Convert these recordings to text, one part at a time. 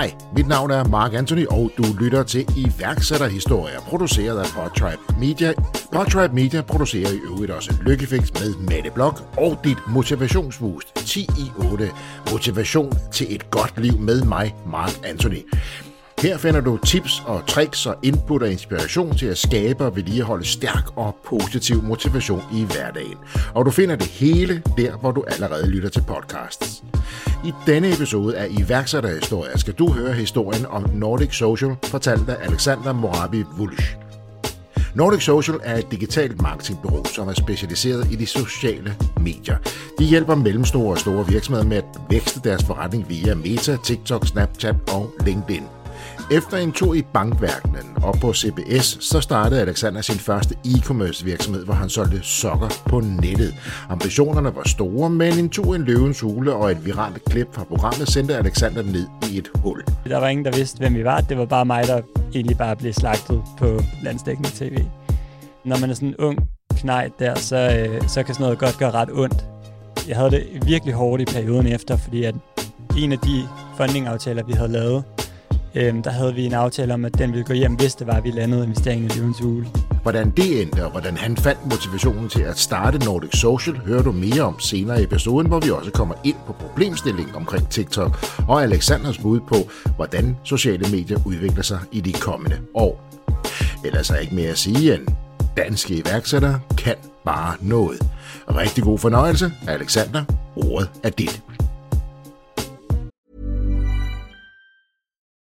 Hej, mit navn er Mark Anthony, og du lytter til iværksætterhistorier, produceret af Podtribe Media. Podtribe Media producerer i øvrigt også Lykkefix med Mette Bloch og dit motivationsboost 10 i 8. Motivation til et godt liv med mig, Mark Anthony. Her finder du tips og tricks og input og inspiration til at skabe og vedligeholde stærk og positiv motivation i hverdagen. Og du finder det hele der, hvor du allerede lytter til podcasts. I denne episode af Iværksætterhistorier skal du høre historien om Nordic Social, fortalt af Alexander Morabbi Wulsch. Nordic Social er et digitalt marketingbureau, som er specialiseret i de sociale medier. De hjælper mellemstore og store virksomheder med at vækste deres forretning via Meta, TikTok, Snapchat og LinkedIn. Efter en tur i bankverdenen og på CBS, så startede Alexander sin første e-commerce virksomhed, hvor han solgte sokker på nettet. Ambitionerne var store, men en tur i en Løvens Hule og et viralt klip fra programmet sendte Alexander ned i et hul. Der var ingen, der vidste, hvem vi var. Det var bare mig, der egentlig bare blev slagtet på landsdækkende tv. Når man er sådan en ung knejt der, så kan sådan noget godt gøre ret ondt. Jeg havde det virkelig hårdt i perioden efter, fordi at en af de funding-aftaler, vi havde lavet, der havde vi en aftale om, at den ville gå hjem, hvis det var, at vi landede investeringen i Løvens Hule. Hvordan det endte, og hvordan han fandt motivationen til at starte Nordic Social, hører du mere om senere i episoden, hvor vi også kommer ind på problemstillingen omkring TikTok og Alexanders bud på, hvordan sociale medier udvikler sig i de kommende år. Ellers er ikke mere at sige end, danske iværksættere kan bare noget. Rigtig god fornøjelse, Alexander. Ordet er dit.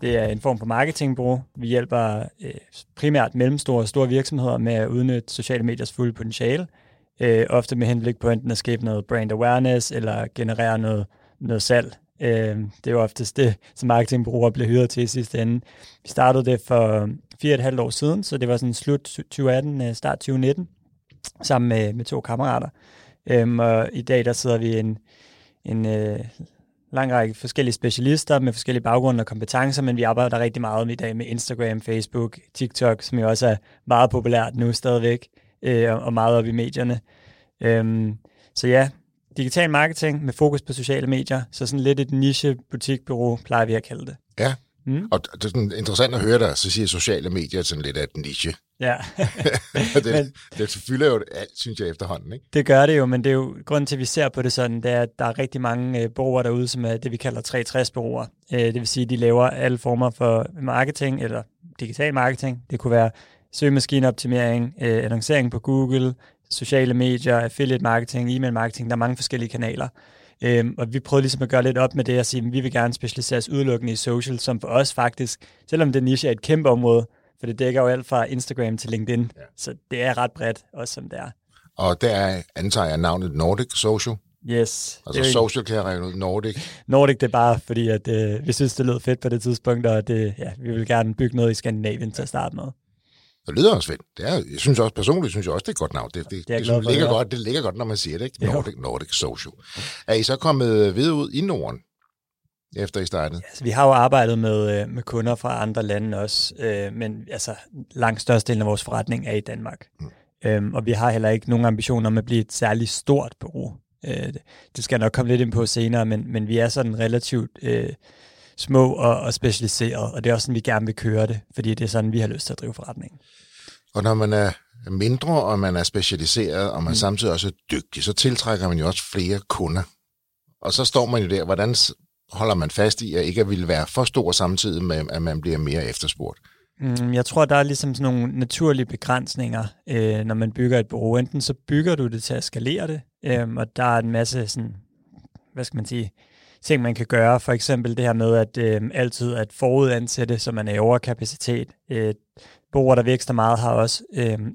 Det er en form for marketingbureau. Vi hjælper primært mellemstore og store virksomheder med at udnytte sociale mediers fulde potentiale. Ofte med henblik på enten at skabe noget brand awareness eller generere noget salg. Det er jo oftest det, som marketingbureauer bliver hyret til i sidste ende. Vi startede det for 4,5 år siden, så det var sådan slut 2018, start 2019, sammen med to kammerater. Og i dag der sidder vi en lang række forskellige specialister med forskellige baggrunde og kompetencer, men vi arbejder rigtig meget i dag med Instagram, Facebook, TikTok, som jo også er meget populært nu stadigvæk, og meget op i medierne. Så ja, digital marketing med fokus på sociale medier, så sådan lidt et niche-butikbureau, plejer vi at kalde det. Ja, og det er sådan interessant at høre dig, så siger sociale medier sådan lidt af et niche. Ja. det fylder jo alt, synes jeg, efterhånden, ikke? Det gør det jo, men det er jo grunden til, at vi ser på det sådan, det er, at der er rigtig mange bureauer derude, som er det, vi kalder 360-bureauer. Det vil sige, at de laver alle former for marketing, eller digital marketing. Det kunne være søgemaskineoptimering, annoncering på Google, sociale medier, affiliate marketing, e-mail marketing. Der er mange forskellige kanaler. Og vi prøvede ligesom at gøre lidt op med det og sige, at vi vil gerne specialisere os udelukkende i social, som for os faktisk, selvom det niche er et kæmpe område, for det dækker jo alt fra Instagram til LinkedIn, ja. Så det er ret bredt, også som det er. Og der er, antager jeg, navnet Nordic Social? Yes. Altså social kan jeg regne ud, Nordic? Nordic, det er bare fordi, at vi synes, det lød fedt på det tidspunkt, og det, ja, vi vil gerne bygge noget i Skandinavien til at starte med. Det lyder også fedt. Det er, jeg synes også personligt, synes jeg også, det er et godt navn. Det ligger godt, når man siger det, ikke? Nordic Social. Er I så kommet videre ud i Norden, efter I startede? Ja, altså, vi har jo arbejdet med kunder fra andre lande også, men altså, langt størstedelen af vores forretning er i Danmark. Og vi har heller ikke nogen ambition om at blive et særligt stort bureau. Det skal jeg nok komme lidt ind på senere, men vi er sådan relativt små og specialiseret, og det er også sådan, vi gerne vil køre det, fordi det er sådan, vi har lyst til at drive forretningen. Og når man er mindre, og man er specialiseret, og man samtidig også er dygtig, så tiltrækker man jo også flere kunder. Og så står man jo der, hvordan holder man fast i, at ikke vil være for stor samtidig med, at man bliver mere efterspurgt? Jeg tror, der er ligesom sådan nogle naturlige begrænsninger, når man bygger et bureau. Enten så bygger du det til at skalere det, og der er en masse sådan, hvad skal man sige, ting, man kan gøre. For eksempel det her med at altid at forudansætte, så man er i overkapacitet. Bureauer, der vækster meget, har også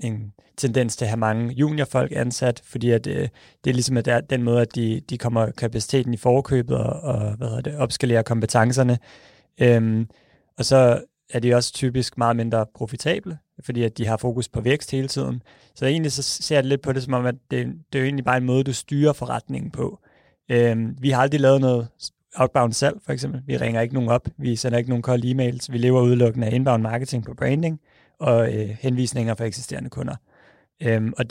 en tendens til at have mange juniorfolk ansat, fordi at, det er ligesom at den måde, at de kommer kapaciteten i forkøbet og opskalerer kompetencerne. Og så er de også typisk meget mindre profitable, fordi at de har fokus på vækst hele tiden. Så egentlig så ser jeg lidt på det som om, at det er egentlig bare en måde, du styrer forretningen på. Vi har aldrig lavet noget outbound salg, for eksempel. Vi ringer ikke nogen op, vi sender ikke nogen cold e-mails, vi lever udelukkende af inbound marketing på branding og henvisninger for eksisterende kunder. Og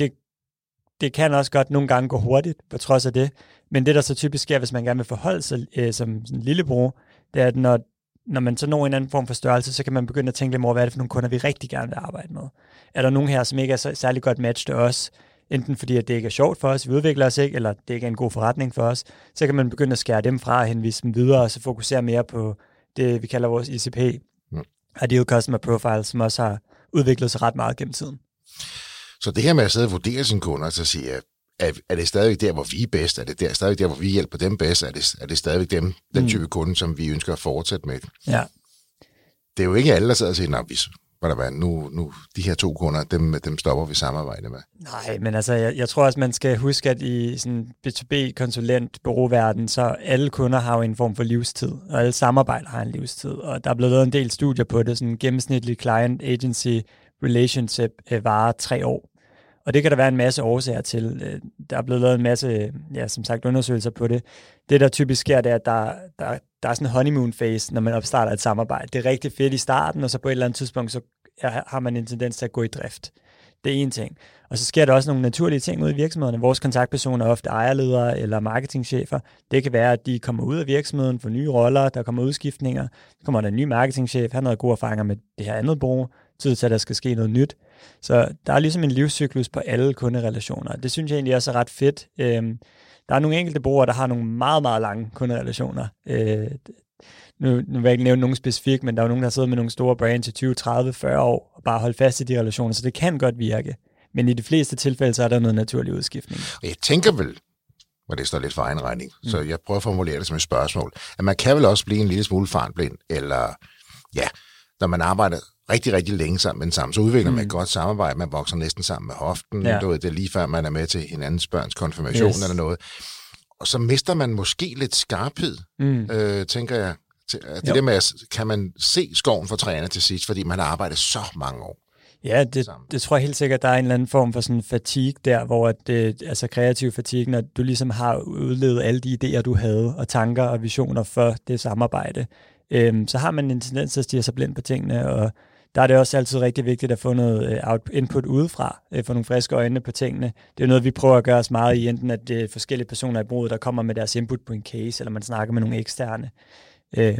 det kan også godt nogle gange gå hurtigt, på trods af det. Men det, der så typisk sker, hvis man gerne vil forholde sig som en lille bureau, det er, at når man så når en anden form for størrelse, så kan man begynde at tænke lidt over, hvad er det for nogle kunder, vi rigtig gerne vil arbejde med. Er der nogen her, som ikke er så særlig godt matchet os, enten fordi, at det ikke er sjovt for os, vi udvikler os ikke, eller det ikke er en god forretning for os, så kan man begynde at skære dem fra og henvise dem videre, og så fokusere mere på det, vi kalder vores ICP, Ideal Customer Profile, som også har udviklet sig ret meget gennem tiden. Så det her med at sidde og vurdere sine kunder, og så sige, er det stadigvæk der, hvor vi er bedst? Er det der, stadigvæk der, hvor vi hjælper dem bedst? Er det stadigvæk dem, den type kunde, som vi ønsker at fortsætte med? Ja. Det er jo ikke alle, der sidder og siger, nu de her to kunder, dem stopper vi samarbejde med. Nej, men altså, jeg tror også, man skal huske, at i sådan B2B-konsulentbureauverden, så alle kunder har jo en form for livstid, og alle samarbejder har en livstid, og der er blevet lavet en del studier på det, sådan gennemsnitlig client-agency-relationship varer 3 år. Og det kan der være en masse årsager til. Der er blevet lavet en masse, ja, som sagt, undersøgelser på det. Det, der typisk sker, det er, at der er sådan en honeymoon phase, når man opstarter et samarbejde. Det er rigtig fedt i starten, og så på et eller andet tidspunkt, så har man en tendens til at gå i drift. Det er en ting. Og så sker der også nogle naturlige ting ude i virksomhederne. Vores kontaktpersoner er ofte ejerledere eller marketingchefer. Det kan være, at de kommer ud af virksomheden, får nye roller, der kommer udskiftninger. Så kommer der en ny marketingchef, han har gode erfaringer med det her andet bureau. Tid til, at der skal ske noget nyt. Så der er ligesom en livscyklus på alle kunderelationer. Det synes jeg egentlig også er ret fedt. Der er nogle enkelte brugere, der har nogle meget, meget lange kunderelationer. Nu vil jeg ikke nævne nogen specifikt, men der er jo nogen, der sidder med nogle store brands til 20, 30, 40 år og bare holder fast i de relationer, så det kan godt virke. Men i de fleste tilfælde, så er der noget naturlig udskiftning. Jeg tænker vel, og det står lidt for egen regning, så jeg prøver at formulere det som et spørgsmål, at man kan vel også blive en lille smule fartblind, eller ja, når man arbejder rigtig, rigtig længe sammen med den samme, så udvikler man et godt samarbejde, man vokser næsten sammen med hoften, Du ved, det er lige før man er med til hinandens børns konfirmation eller noget, og så mister man måske lidt skarphed, tænker jeg. Det der med, at kan man se skoven for træerne til sidst, fordi man har arbejdet så mange år. Ja, det tror jeg helt sikkert, at der er en eller anden form for sådan fatigue der, hvor det, altså kreativ fatigue, når du ligesom har udlevet alle de idéer, du havde, og tanker og visioner for det samarbejde, så har man en tendens til at stirre sig blind på tingene, og der er det også altid rigtig vigtigt at få noget input udefra, få nogle friske øjne på tingene. Det er noget, vi prøver at gøre os meget i, enten at det er forskellige personer i bruget, der kommer med deres input på en case, eller man snakker med nogle eksterne.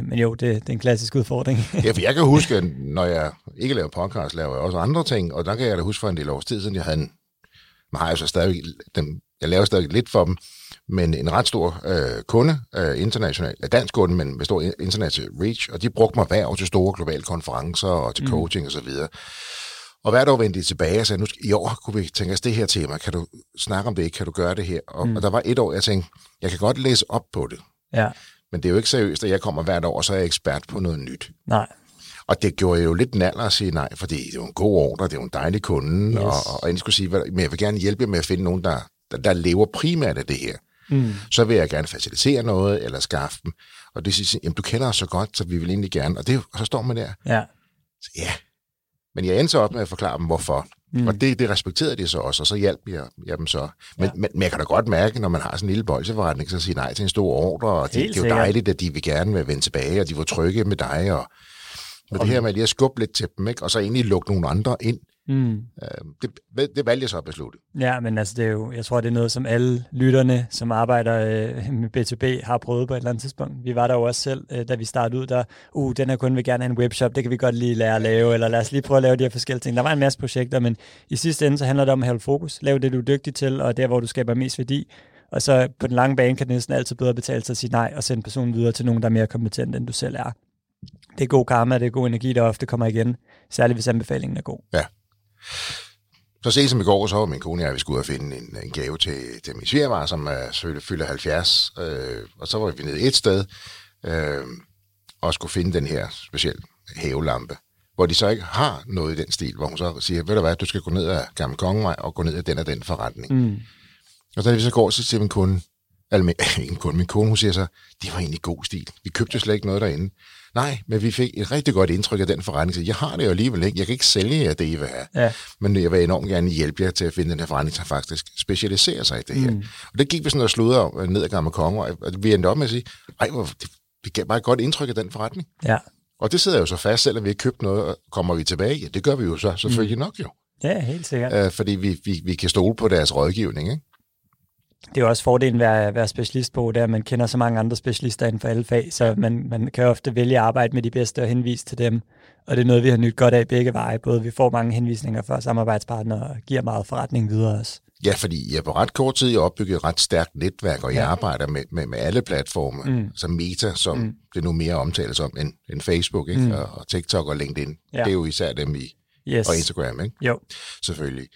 Men jo, det er en klassisk udfordring. Ja, for jeg kan huske, når jeg ikke laver podcast, laver jeg også andre ting, og der kan jeg da huske for en del års tid siden, jeg havde jeg laver stadig lidt for dem, men en ret stor kunde, international, dansk kunde, men med stor international reach, og de brugte mig hver år til store globale konferencer og til coaching og så videre. Og hvert år vendte de tilbage og sagde, i år kunne vi tænke os det her tema, kan du snakke om det, kan du gøre det her? Og der var et år, jeg tænkte, jeg kan godt læse op på det, men det er jo ikke seriøst, at jeg kommer hvert år, og så er jeg ekspert på noget nyt. Nej. Og det gjorde jeg jo lidt naller at sige nej, fordi det er jo en god ordre, det er jo en dejlig kunde, og jeg skulle sige, men jeg vil gerne hjælpe jer med at finde nogen, der lever primært af det her. Så vil jeg gerne facilitere noget, eller skaffe dem. Og det siger, jamen du kender os så godt, så vi vil egentlig gerne, og så står man der. Ja. Så, ja. Men jeg endte så op med at forklare dem, hvorfor. Og det respekterede de så også, og så hjalp jeg dem så. Men jeg kan da godt mærke, når man har sådan en lille bolseforretning, så siger nej til en stor ordre, og det er jo dejligt, at de vil gerne vil vende tilbage, og de var trygge med dig, og det her med lige at skubbe lidt til dem, ikke? Og så egentlig lukke nogle andre ind, Det valgte jeg så at beslutte. Ja, men altså det er jo, jeg tror, det er noget, som alle lytterne, som arbejder med B2B, har prøvet på et eller andet tidspunkt. Vi var der jo også selv, da vi startede ud, der, den her kunde vil gerne have en webshop, det kan vi godt lige lære at lave, eller lad os lige prøve at lave de her forskellige ting. Der var en masse projekter, men i sidste ende, så handler det om at have fokus, lave det, du er dygtig til, og der, hvor du skaber mest værdi. Og så på den lange bane kan det næsten altid bedre betale sig at sige nej, og sende personen videre til nogen, der er mere kompetent, end du selv er. Det er god karma, det er god energi, der ofte kommer igen, særligt hvis anbefalingen er god. Ja. Så ses som i går, så var min kone og jeg, vi skulle ud og finde en gave til min svigermor, som fylder 70, og så var vi nede et sted, og skulle finde den her specielle havelampe, hvor de så ikke har noget i den stil, hvor hun så siger, ved du hvad, du skal gå ned ad Gammel Kongevej, og gå ned ad den og den forretning. Og så da vi så går, så siger min kone, hun siger så, det var egentlig god stil, vi købte slet ikke noget derinde. Nej, men vi fik et rigtig godt indtryk af den forretning. Så jeg har det jo alligevel ikke. Jeg kan ikke sælge jer det, I vil have. Ja. Men jeg vil enormt gerne hjælpe jer til at finde den her forretning, som faktisk specialiserer sig i det her. Og det gik vi sådan og sludder ned ad Gammel Kongevej, og vi endte op med at sige, ej, det gav bare et godt indtryk af den forretning. Ja. Og det sidder jo så fast, selvom vi ikke købte noget, og kommer vi tilbage? Ja, det gør vi jo så selvfølgelig nok jo. Ja, helt sikkert. Fordi vi kan stole på deres rådgivning, ikke? Det er jo også fordelen ved at være specialist på, det er, at man kender så mange andre specialister inden for alle fag, så man kan ofte vælge at arbejde med de bedste og henvise til dem. Og det er noget, vi har nyt godt af begge veje. Både vi får mange henvisninger fra samarbejdspartnere og giver meget forretning videre os. Ja, fordi jeg på ret kort tid har opbygget et ret stærkt netværk, og jeg arbejder med alle platformer, altså Meta, som det nu mere omtales om end Facebook, ikke? Og TikTok og LinkedIn. Ja. Det er jo især dem i, og Instagram, ikke? Jo. Selvfølgelig.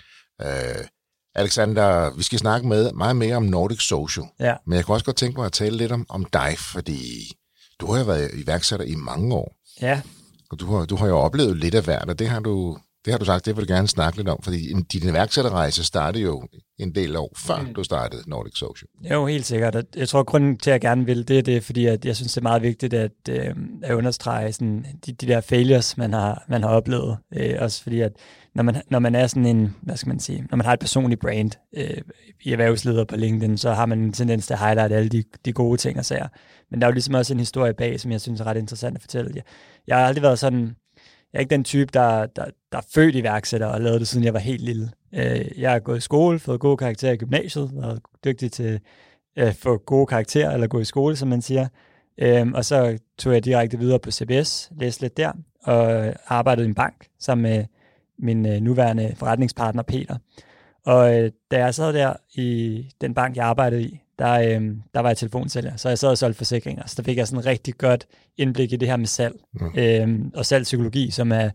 Alexander, vi skal snakke meget mere om Nordic Social, men jeg kunne også godt tænke mig at tale lidt om dig, fordi du har jo været iværksætter i mange år, og du har jo oplevet lidt af hvert, og det har du sagt, det vil du gerne snakke lidt om, fordi din iværksætterrejse startede jo en del år før du startede Nordic Social. Jo, helt sikkert. Jeg tror, grunden til, at jeg gerne vil det er, fordi jeg synes, det er meget vigtigt at understrege sådan, de der failures, man har oplevet. Også fordi, at når man er sådan en, hvad skal man sige, når man har et personligt brand i erhvervsleder på LinkedIn, så har man en tendens til at highlighte alle de gode ting og sager. Men der er jo ligesom også en historie bag, som jeg synes er ret interessant at fortælle. Jeg har aldrig været sådan... Jeg er ikke den type, der er født iværksætter og lavede det, siden jeg var helt lille. Jeg er gået i skole, fået gode karakterer i gymnasiet, været dygtig til at få gode karakterer, eller gå i skole, som man siger. Og så tog jeg direkte videre på CBS, læste lidt der, og arbejdede i en bank sammen med min nuværende forretningspartner Peter. Og da jeg sad der i den bank, jeg arbejdede i, der var jeg telefonsælger, så jeg sad og solgte forsikringer. Så der fik jeg sådan en rigtig godt indblik i det her med salg og salgspsykologi, som er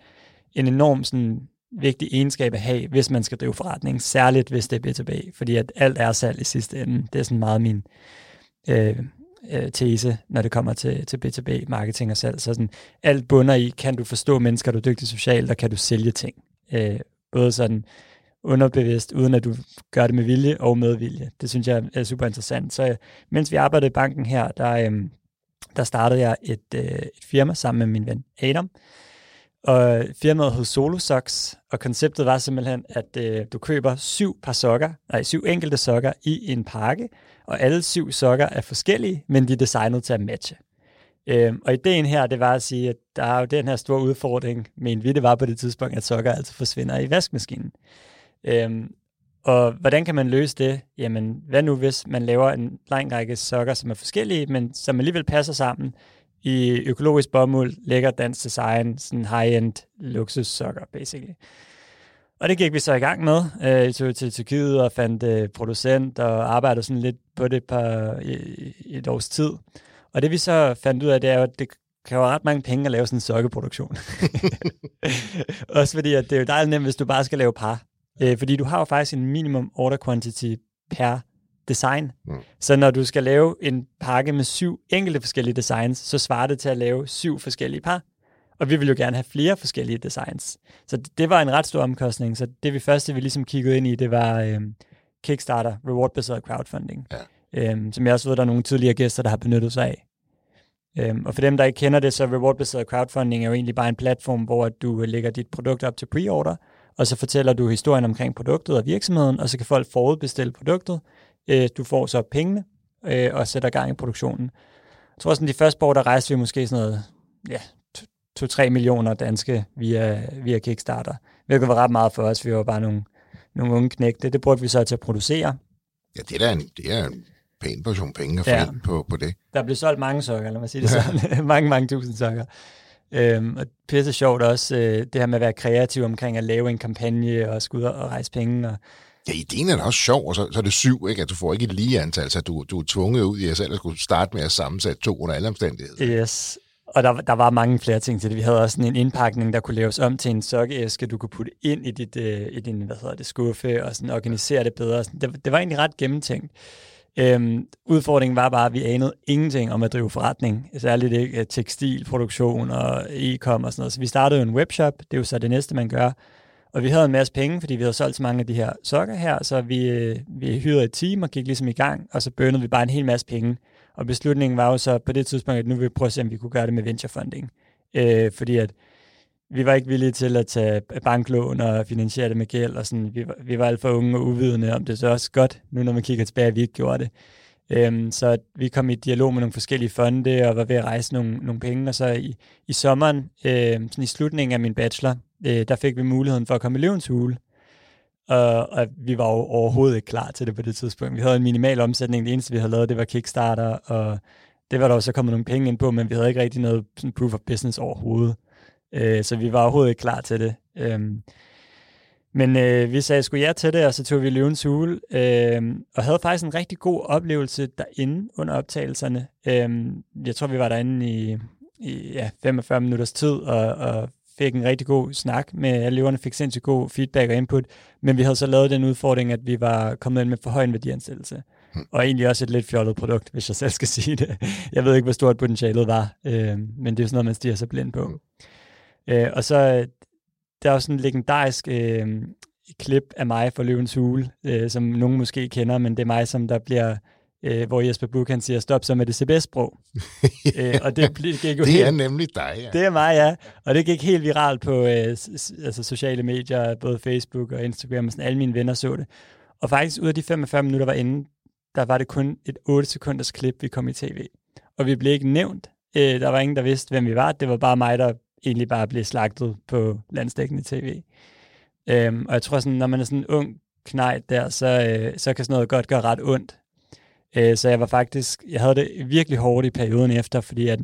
en enorm sådan, vigtig egenskab at have, hvis man skal drive forretning, særligt hvis det er B2B, fordi at alt er salg i sidste ende. Det er sådan meget min tese, når det kommer til B2B, marketing og salg. Så sådan, alt bunder i, kan du forstå mennesker, du er dygtig socialt, og kan du sælge ting. Både sådan... underbevidst, uden at du gør det med vilje og med vilje. Det synes jeg er super interessant. Så mens vi arbejdede i banken her, der startede jeg et firma sammen med min ven Adam. Og firmaet hed Solo Socks, og konceptet var simpelthen, at du køber 7 enkelte sokker i en pakke, og alle 7 sokker er forskellige, men de er designet til at matche. Og ideen her, det var at sige, at der er jo den her store udfordring, men vi det var på det tidspunkt, at sokker altså forsvinder i vaskemaskinen. Og hvordan kan man løse det? Jamen, hvad nu hvis man laver en lang række sokker, som er forskellige, men som alligevel passer sammen i økologisk bomuld, lækker dansk design, sådan high-end luksussokker, basically. Og det gik vi så i gang med. Jeg tog til Tyrkiet og fandt producent og arbejdede sådan lidt på det et års tid. Og det vi så fandt ud af, det er jo, at det kan jo ret mange penge at lave sådan en sokkeproduktion. Også fordi, at det er jo dejligt nemt, hvis du bare skal lave par. Fordi du har jo faktisk en minimum order quantity per design. Så når du skal lave en pakke med 7 enkelte forskellige designs, så svarer det til at lave 7 forskellige par. Og vi ville jo gerne have flere forskellige designs. Så det var en ret stor omkostning. Så det vi første, vi ligesom kiggede ind i, det var Kickstarter, reward-baseret crowdfunding. Ja. Som jeg også ved, der er nogle tidligere gæster, der har benyttet sig af. Og for dem, der ikke kender det, så reward-baseret crowdfunding er jo egentlig bare en platform, hvor du lægger dit produkt op til pre-order, og så fortæller du historien omkring produktet og virksomheden, og så kan folk forudbestille produktet. Du får så pengene og sætter gang i produktionen. Jeg tror sådan, de første år, der rejste vi måske sådan noget 2-3 millioner danske via Kickstarter, hvilket var ret meget for os. Vi var bare nogle unge knægte. Det brugte vi så til at producere. Ja, det er en pæn portion penge at få ind på det. Der blev solgt mange sokker, lad mig sige det sådan. mange tusind sokker. Og pisse sjovt også, det her med at være kreativ omkring at lave en kampagne og skulle ud og rejse penge. Ja, ideen er da også sjov, og så er det 7, ikke? At du får ikke et lige antal, så du er tvunget ud i at selv skulle starte med at sammensætte 2 under alle omstændigheder. Yes, og der var mange flere ting til det. Vi havde også sådan en indpakning, der kunne laves om til en sokkeæske, du kunne putte ind i din skuffe og sådan organisere det bedre. Det var egentlig ret gennemtænkt. Udfordringen var bare, at vi anede ingenting om at drive forretning, særligt ikke tekstilproduktion og e-com og sådan noget. Så vi startede en webshop, det er jo så det næste, man gør. Og vi havde en masse penge, fordi vi havde solgt så mange af de her sokker her, så vi hyrede et team og gik ligesom i gang, og så bønnede vi bare en hel masse penge. Og beslutningen var jo så på det tidspunkt, at nu vil vi prøve at se, om vi kunne gøre det med venturefunding. Fordi at vi var ikke villige til at tage banklån og finansiere det med gæld, og sådan. Vi var alt for unge og uvidende om det, så også godt, nu når man kigger tilbage, at vi ikke gjorde det. Så vi kom i dialog med nogle forskellige fonde, og var ved at rejse nogle penge, og så i sommeren, sådan i slutningen af min bachelor, der fik vi muligheden for at komme i Løvens Hule. Og vi var jo overhovedet ikke klar til det på det tidspunkt. Vi havde en minimal omsætning. Det eneste, vi havde lavet, det var Kickstarter, og det var der også kommet nogle penge ind på, men vi havde ikke rigtig noget proof of business overhovedet. Så vi var overhovedet ikke klar til det. Men vi sagde sgu ja til det, og så tog vi Løvens Hule, og havde faktisk en rigtig god oplevelse derinde under optagelserne. Jeg tror, vi var derinde i 45 minutters tid, og fik en rigtig god snak med alle eleverne, fik sindssygt god feedback og input, men vi havde så lavet den udfordring, at vi var kommet ind med for høj en værdiansættelse. Og egentlig også et lidt fjollet produkt, hvis jeg selv skal sige det. Jeg ved ikke, hvor stort potentialet var, men det er jo sådan noget, man stiger sig blind på. Og så der er jo sådan en legendarisk klip af mig fra Løvens Hule, som nogen måske kender, men det er mig, som der bliver... hvor Jesper Buk, han siger, stop så med det CBS-sprog. Og det gik jo det helt... er nemlig dig, ja. Det er mig, ja. Og det gik helt viralt på sociale medier, både Facebook og Instagram, og sådan alle mine venner så det. Og faktisk ud af de 45 minutter var inde, der var det kun et 8 sekunders klip, vi kom i tv. Og vi blev ikke nævnt. Der var ingen, der vidste, hvem vi var. Det var bare mig, der egentlig bare blev slagtet på landsdækkende tv. Og jeg tror, sådan, når man er sådan en ung knejt der, så kan sådan noget godt gøre ret ondt. Så jeg havde det virkelig hårdt i perioden efter, fordi at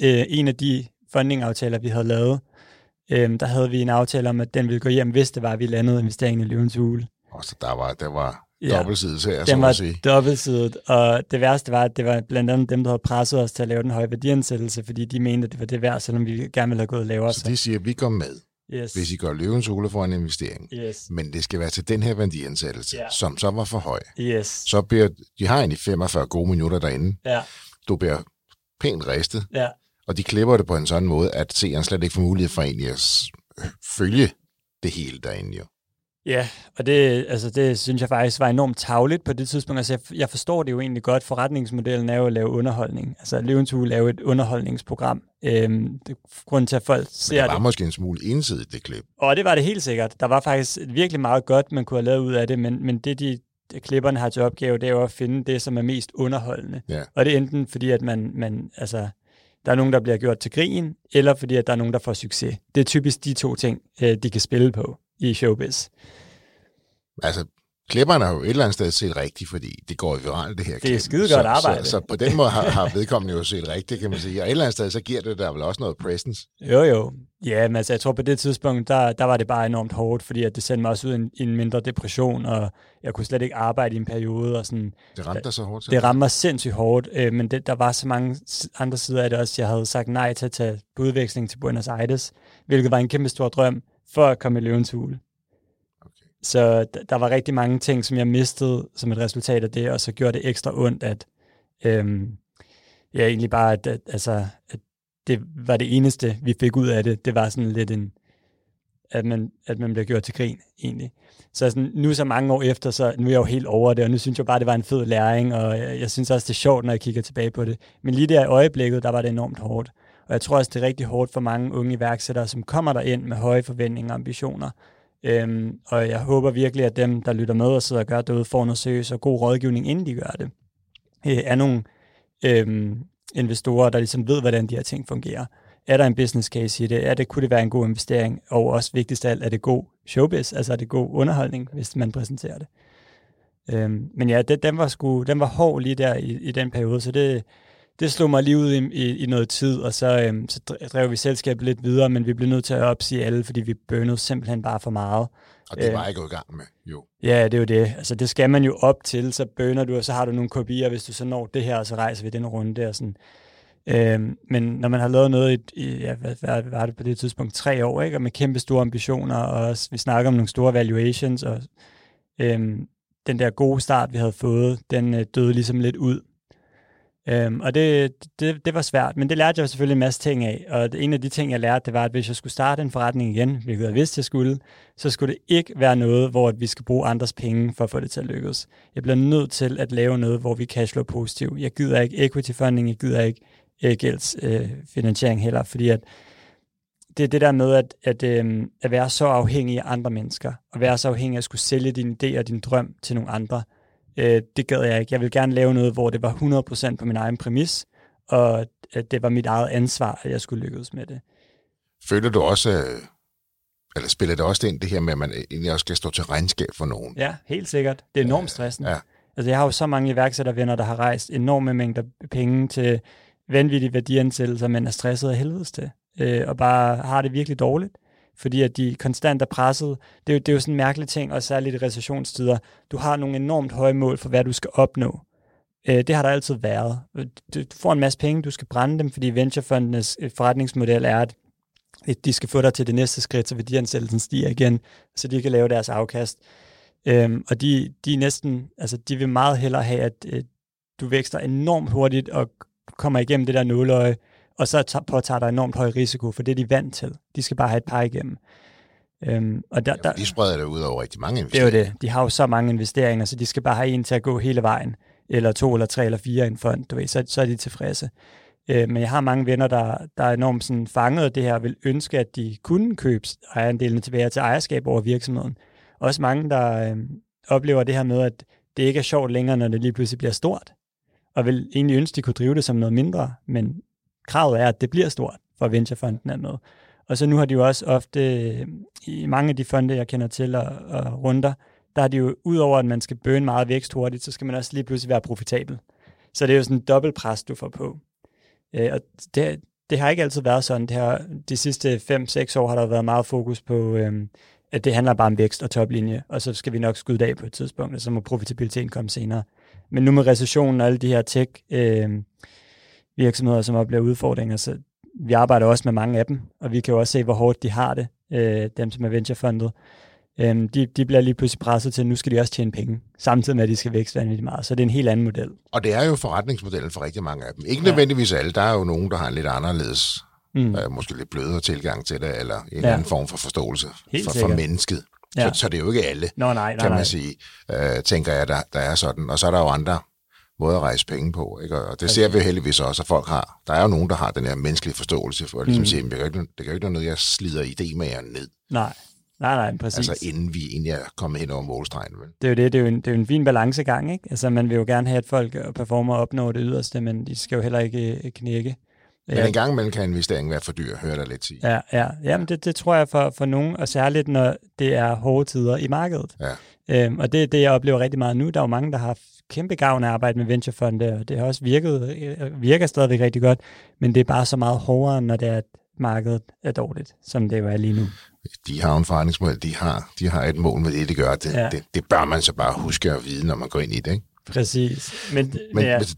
en af de funding-aftaler, vi havde lavet, der havde vi en aftale om, at den ville gå hjem, hvis det var, vi landede investeringen i Løvens Hule. Og så der var dobbeltsidet her, så at sige. Den var dobbeltsidet, og det værste var, at det var blandt andet dem, der havde presset os til at lave den høje værdiansættelse, fordi de mente, at det var det værd, selvom vi gerne ville have gået lavere. Så de siger, at vi går med. Yes. Hvis I gør Løvens Hule for en investering, yes. Men det skal være til den her værdiansættelse, yeah. Som så var for høj. Yes. Så bliver, de har egentlig 45 gode minutter derinde, yeah. Du bliver pænt ristet, yeah. Og de klipper det på en sådan måde, at seeren slet ikke får mulighed for egentlig at følge det hele derinde jo. Ja, og det synes jeg faktisk var enormt tarveligt på det tidspunkt. Altså, jeg forstår det jo egentlig godt. Forretningsmodellen er jo at lave underholdning. Altså, Løvens Hule er jo et underholdningsprogram. Grunden til, at folk ser det. Det var måske en smule ensidigt, det klip. Og det var det helt sikkert. Der var faktisk virkelig meget godt, man kunne have lavet ud af det, men det, de klipperne har til opgave, det er jo at finde det, som er mest underholdende. Ja. Og det er enten fordi, at man der er nogen, der bliver gjort til grin, eller fordi, at der er nogen, der får succes. Det er typisk de to ting, de kan spille på i showbiz. Altså, klipperne har jo et eller andet sted set rigtigt, fordi det går viralt, det her klip. Det er skide godt arbejde. Så på den måde har vedkommende jo set rigtigt, kan man sige. Og et eller andet sted, så giver det der vel også noget presence. Jo. Ja, men altså, jeg tror på det tidspunkt, der var det bare enormt hårdt, fordi at det sendte mig også ud i en mindre depression, og jeg kunne slet ikke arbejde i en periode. Og sådan. Det ramte dig så hårdt? Det ramte mig sindssygt hårdt, men der var så mange andre sider af det også. Jeg havde sagt nej til at tage på udveksling til Buenos Aires, hvilket var en kæmpe stor drøm, for at komme i Løvens Hule. Okay. Så der var rigtig mange ting, som jeg mistede som et resultat af det, og så gjorde det ekstra ondt, at egentlig bare, at det var det eneste, vi fik ud af det. Det var sådan lidt at man blev gjort til grin, egentlig. Så sådan, nu så mange år efter, så nu er jeg jo helt over det, og nu synes jeg bare, det var en fed læring, og jeg synes også, det er sjovt, når jeg kigger tilbage på det. Men lige der i øjeblikket, der var det enormt hårdt. Og jeg tror også, det er rigtig hårdt for mange unge iværksættere, som kommer derind med høje forventninger og ambitioner. Og jeg håber virkelig, at dem, der lytter med og sidder og gør derude, får noget seriøs og god rådgivning, inden de gør det. Er nogle investorer, der ligesom ved, hvordan de her ting fungerer. Er der en business case i det? Kunne det være en god investering? Og også vigtigst af alt, er det god showbiz? Altså er det god underholdning, hvis man præsenterer det? Men ja, den var hård lige der i den periode, så det slog mig lige ud i noget tid, og så drev vi selskabet lidt videre, men vi blev nødt til at opsige alle, fordi vi burnede simpelthen bare for meget. Og det var jeg gået i gang med, jo. Ja, det er jo det. Altså det skal man jo op til, så burner du, og så har du nogle kopier, hvis du så når det her, og så rejser vi den runde og sådan. Men når man har lavet noget hvad var det på det tidspunkt, 3 år, ikke? Og med kæmpe store ambitioner, og også, vi snakker om nogle store valuations, og den der gode start, vi havde fået, den døde ligesom lidt ud. Og det var svært, men det lærte jeg selvfølgelig en masse ting af, og en af de ting, jeg lærte, det var, at hvis jeg skulle starte en forretning igen, hvilket jeg vidste, jeg skulle, så skulle det ikke være noget, hvor vi skal bruge andres penge for at få det til at lykkes. Jeg bliver nødt til at lave noget, hvor vi cashflow positiv. Jeg gider ikke equity funding, jeg gider ikke gældsfinansiering heller, fordi at det er det der med at være så afhængig af andre mennesker, og være så afhængig af at skulle sælge din idé og din drøm til nogle andre. Det gad jeg ikke. Jeg ville gerne lave noget, hvor det var 100% på min egen præmis, og at det var mit eget ansvar, at jeg skulle lykkes med det. Føler du også, eller spiller det også ind, det her med, at man egentlig også skal stå til regnskab for nogen? Ja, helt sikkert. Det er enormt stressende. Ja. Altså, jeg har jo så mange iværksættervenner, der har rejst enorme mængder penge til vanvittige værdiansættelser, men er stresset af helvedes til, og bare har det virkelig dårligt, fordi at de konstant er presset. Det er jo sådan en mærkelig ting, og særligt i recessionstider. Du har nogle enormt høje mål for, hvad du skal opnå. Det har der altid været. Du får en masse penge, du skal brænde dem, fordi venturefondenes forretningsmodel er, at de skal få dig til det næste skridt, så værdiansættelsen stiger igen, så de kan lave deres afkast. Og de er næsten, altså de vil meget hellere have, at du vækster enormt hurtigt og kommer igennem det der nåløje, og så påtager der enormt høj risiko, for det er de vant til. De skal bare have et par igennem. De spreder det ud over rigtig mange investeringer. Det er jo det. De har jo så mange investeringer, så de skal bare have en til at gå hele vejen, eller 2, eller 3, eller 4 i en fond, du ved, så er de tilfredse. Men jeg har mange venner, der er enormt sådan fanget af det her, vil ønske, at de kunne købe ejendelene tilbage til ejerskab over virksomheden. Også mange, der oplever det her med, at det ikke er sjovt længere, når det lige pludselig bliver stort, og vil egentlig ønske, de kunne drive det som noget mindre, men kravet er, at det bliver stort for venturefonden eller noget. Og så nu har de jo også ofte, i mange af de fonde, jeg kender til og runder, der har de jo, udover at man skal burne meget vækst hurtigt, så skal man også lige pludselig være profitabel. Så det er jo sådan en dobbeltpres, du får på. Og det har ikke altid været sådan. De sidste 5-6 år har der været meget fokus på, at det handler bare om vækst og toplinje, og så skal vi nok skyde af på et tidspunkt, og så må profitabiliteten komme senere. Men nu med recessionen og alle de her tech virksomheder, som oplever udfordringer, så vi arbejder også med mange af dem, og vi kan jo også se, hvor hårdt de har det, dem som er venturefundet. De bliver lige pludselig presset til, at nu skal de også tjene penge, samtidig med, at de skal vækste vanvittigt meget. Så det er en helt anden model. Og det er jo forretningsmodellen for rigtig mange af dem. Ikke nødvendigvis alle, der er jo nogen, der har en lidt anderledes, måske lidt blødere tilgang til det, eller en anden form for forståelse for mennesket. Ja. Så det er jo ikke alle, man sige, tænker jeg, der er sådan. Og så er der jo andre måde at rejse penge på, ikke? Og det ser vi jo heldigvis også, at folk har. Der er jo nogen, der har den her menneskelige forståelse for at ligesom sige, det gør ikke noget, jeg slider idémageren ned. Nej, præcis. Altså inden vi egentlig er kommet hen over målstregen. Vel? Det er jo det, det er jo en fin balancegang, ikke? Altså man vil jo gerne have, at folk performer og opnår det yderste, men de skal jo heller ikke knække. Men en gang imellem kan investeringen være for dyr, hører der lidt sige. Ja. Jamen det tror jeg for nogen, og særligt når det er hårde tider i markedet. Ja. Og det er det, jeg oplever rigtig meget nu. Der er jo mange, der har kæmpe gavn at arbejde med venturefonde, og det har også virker stadigvæk rigtig godt, men det er bare så meget hårdere, når det er, at markedet er dårligt, som det jo er lige nu. De har en forretningsmål, de har et mål med det, de gør. Det bør man så bare huske at vide, når man går ind i det, ikke? Præcis. Men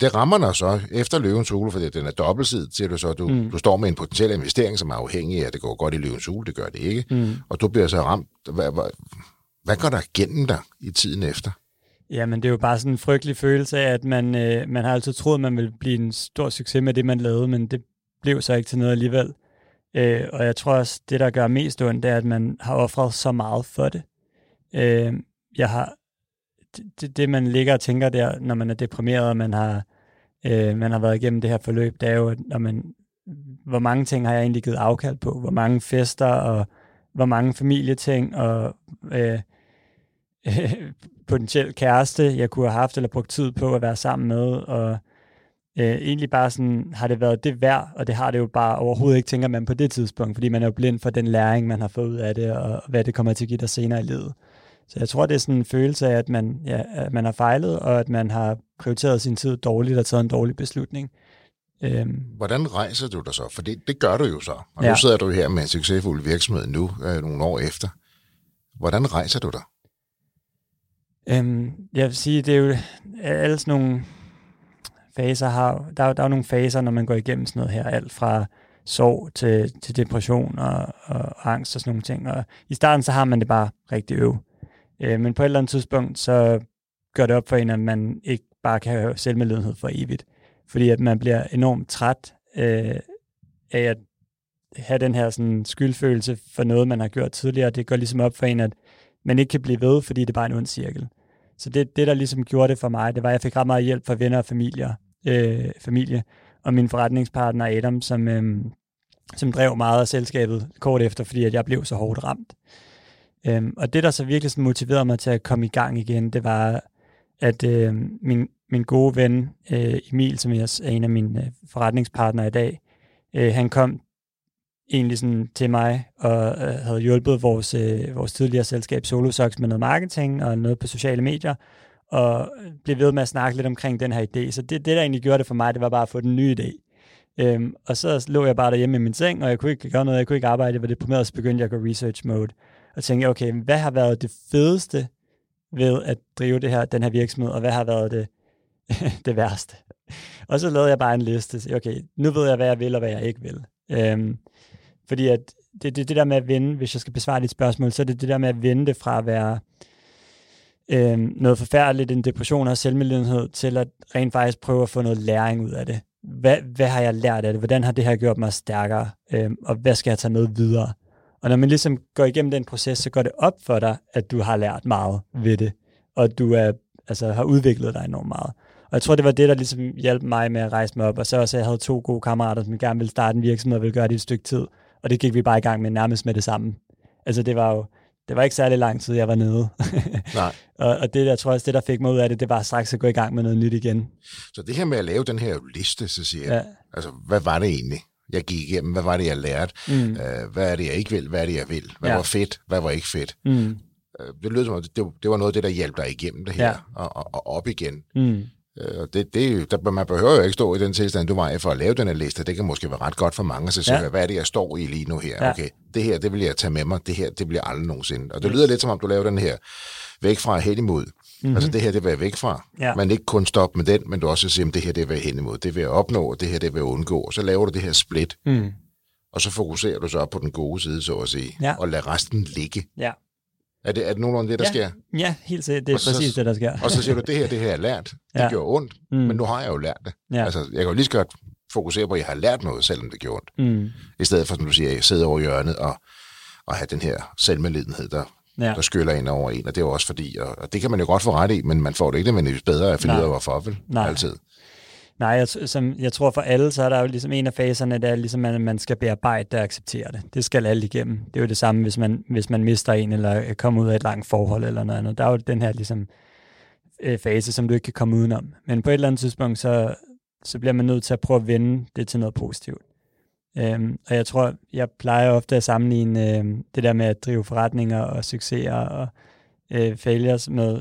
det rammer dig så efter Løvens Hule, fordi den er dobbeltsidig, siger du så, du står med en potentiel investering, som er afhængig af, at det går godt i Løvens Hule, det gør det ikke, og du bliver så ramt. Hvad går der igennem dig i tiden efter? Jamen, det er jo bare sådan en frygtelig følelse af, at man har altid troet, man ville blive en stor succes med det, man lavede, men det blev så ikke til noget alligevel. Og jeg tror også, det, der gør mest ondt, det er, at man har offret så meget for det. Det, man ligger og tænker der, når man er deprimeret, og man har været igennem det her forløb, det er jo, hvor mange ting har jeg egentlig givet afkald på? Hvor mange fester, og hvor mange familieting, og potentiel kæreste, jeg kunne have haft eller brugt tid på at være sammen med, og egentlig bare sådan, har det været det værd, og det har det jo bare overhovedet ikke, tænker man på det tidspunkt, fordi man er jo blind for den læring, man har fået ud af det, og hvad det kommer til at give dig senere i livet. Så jeg tror, det er sådan en følelse af, at man, ja, at man har fejlet, og at man har prioriteret sin tid dårligt og taget en dårlig beslutning. Hvordan rejser du dig så? For det gør du jo så. Og ja. Nu sidder du her med en succesfuld virksomhed nu, nogle år efter. Hvordan rejser du dig? Jeg vil sige, det er jo alle sådan nogle faser. Der er jo nogle faser, når man går igennem sådan noget her. Alt fra sorg til depression og angst og sådan nogle ting. Og i starten, så har man det bare rigtig øv. Men på et eller andet tidspunkt, så gør det op for en, at man ikke bare kan have selvmedlidenhed for evigt. Fordi at man bliver enormt træt af at have den her sådan, skyldfølelse for noget, man har gjort tidligere. Det går ligesom op for en, at man ikke kan blive ved, fordi det bare er en ond cirkel. Så det, der ligesom gjorde det for mig, det var, at jeg fik ret meget hjælp fra venner og familie. Og min forretningspartner Adam, som drev meget af selskabet kort efter, fordi at jeg blev så hårdt ramt. Og det, der så virkelig sådan, motiverede mig til at komme i gang igen, det var, at min gode ven Emil, som er en af mine forretningspartnere i dag, han kom egentlig sådan til mig og havde hjulpet vores tidligere selskab Solo Socks med noget marketing og noget på sociale medier, og blev ved med at snakke lidt omkring den her idé. Så det der egentlig gjorde det for mig, det var bare at få den nye idé. Og så lå jeg bare derhjemme i min seng, og jeg kunne ikke gøre noget, jeg kunne ikke arbejde, jeg var deprimeret, så begyndte jeg at gå research mode. Og tænkte, okay, hvad har været det fedeste ved at drive den her virksomhed, og hvad har været det værste? Og så lavede jeg bare en liste. Okay, nu ved jeg, hvad jeg vil, og hvad jeg ikke vil. Fordi at det der med at vende, hvis jeg skal besvare dit spørgsmål, så er det der med at vende det fra at være noget forfærdeligt, en depression og selvmedlidenhed, til at rent faktisk prøve at få noget læring ud af det. Hvad har jeg lært af det? Hvordan har det her gjort mig stærkere? Og hvad skal jeg tage med videre? Og når man ligesom går igennem den proces, så går det op for dig, at du har lært meget ved det, og du har udviklet dig enormt meget. Og jeg tror, det var det, der ligesom hjalp mig med at rejse mig op, og så også, at jeg havde to gode kammerater, som gerne ville starte en virksomhed og ville gøre det et stykke tid, og det gik vi bare i gang med nærmest med det samme. Altså det var ikke særlig lang tid, jeg var nede. Nej. og det der, tror jeg også, det der fik mig ud af det, det var straks at gå i gang med noget nyt igen. Så det her med at lave den her liste, så siger jeg, altså hvad var det egentlig? Jeg gik igennem, hvad var det, jeg lærte? Hvad er det, jeg ikke vil? Hvad er det, jeg vil? Hvad var fedt? Hvad var ikke fedt? Det lød som om, det var noget af det, der hjalp dig igennem det her, og op igen. Man behøver jo ikke stå i den tilstand, du var i for at lave den her liste. Det kan måske være ret godt for mange, så siger, hvad er det, jeg står i lige nu her? Ja. Okay, det her, det vil jeg tage med mig. Det her, det bliver aldrig nogensinde. Og det lyder lidt som om, du laver den her væk fra hen imod. Altså det her, det vil jeg væk fra. Ja. Man ikke kun stoppe med den, men du også siger, det her, det vil jeg hen imod. Det vil jeg opnå, og det her, det vil jeg undgå. Og så laver du det her split. Og så fokuserer du så op på den gode side, så at sige. Ja. Og lader resten ligge. Ja. Er det nogenlunde det, der sker? Ja, helt sikkert. Det er præcis det, der sker. Og så siger du, det her er lært. Det gjorde ondt, men nu har jeg jo lært det. Ja. Altså, jeg kan jo lige så godt fokusere på, at jeg har lært noget, selvom det gjorde ondt. I stedet for, som du siger, at jeg sidder over hjørnet og have den her selvmedlidenhed, der skyller ind over en. Og det er jo også fordi, og det kan man jo godt få ret i, men man får det ikke nødvendigvis bedre at finde ud af, hvorfor vel? Nej. Altid. Nej, jeg tror for alle, så er der jo ligesom en af faserne, der er ligesom, at man skal bearbejde det og acceptere det. Det skal alle igennem. Det er jo det samme, hvis man mister en, eller kommer ud af et langt forhold, eller noget andet. Der er jo den her ligesom, fase, som du ikke kan komme udenom. Men på et eller andet tidspunkt, så bliver man nødt til at prøve at vende det til noget positivt. Og jeg tror, jeg plejer ofte at sammenligne det der med at drive forretninger og succeser og failures med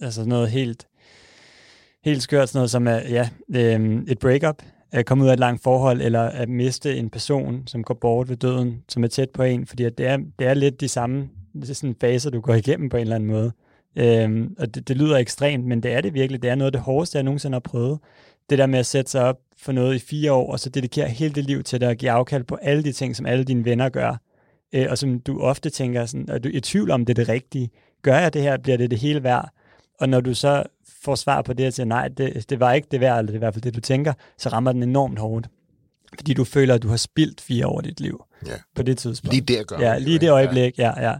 altså noget helt skørt, sådan noget som et breakup, at komme ud af et langt forhold, eller at miste en person, som går bort ved døden, som er tæt på en, fordi at det er lidt de samme sådan faser, du går igennem på en eller anden måde. Og det lyder ekstremt, men det er det virkelig. Det er noget af det hårdeste, jeg nogensinde har prøvet. Det der med at sætte sig op for noget i 4 år, og så dedikere hele dit liv til det, og give afkald på alle de ting, som alle dine venner gør, og som du ofte tænker, sådan, at du er i tvivl om, det er det rigtige. Gør jeg det her, bliver det hele værd? Og når du så får svar på det og siger, nej, det var ikke det værd, eller det er i hvert fald det, du tænker, så rammer den enormt hårdt. Fordi du føler, at du har spildt 4 år af dit liv på det tidspunkt. Lige der gør man det. Ja, lige det øjeblik, ja.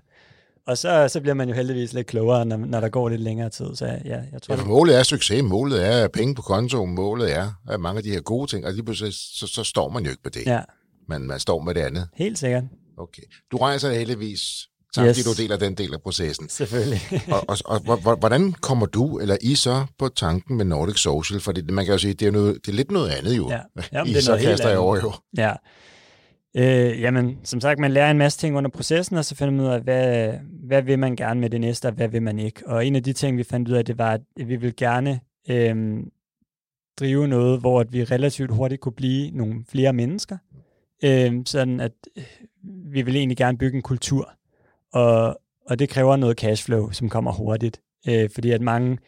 Og så bliver man jo heldigvis lidt klogere, når der går lidt længere tid. Så jeg tror, målet er succes, målet er penge på kontoen, målet er mange af de her gode ting, og lige pludselig så står man jo ikke på det. Ja. Man står med det andet. Helt sikkert. Okay. Du rejser heldigvis Tak, yes. Fordi du deler den del af processen. Selvfølgelig. og hvordan kommer du, eller I så, på tanken med Nordic Social? For det, man kan jo sige, det er lidt noget andet jo. Ja. Jamen, I det er så noget kaster jeg over jo. Ja. Jamen, som sagt, man lærer en masse ting under processen, og så finder man ud af, hvad vil man gerne med det næste, og hvad vil man ikke. Og en af de ting, vi fandt ud af, det var, at vi ville gerne drive noget, hvor at vi relativt hurtigt kunne blive nogle flere mennesker. Sådan at vi vil egentlig gerne bygge en kultur, og det kræver noget cashflow, som kommer hurtigt, fordi at mange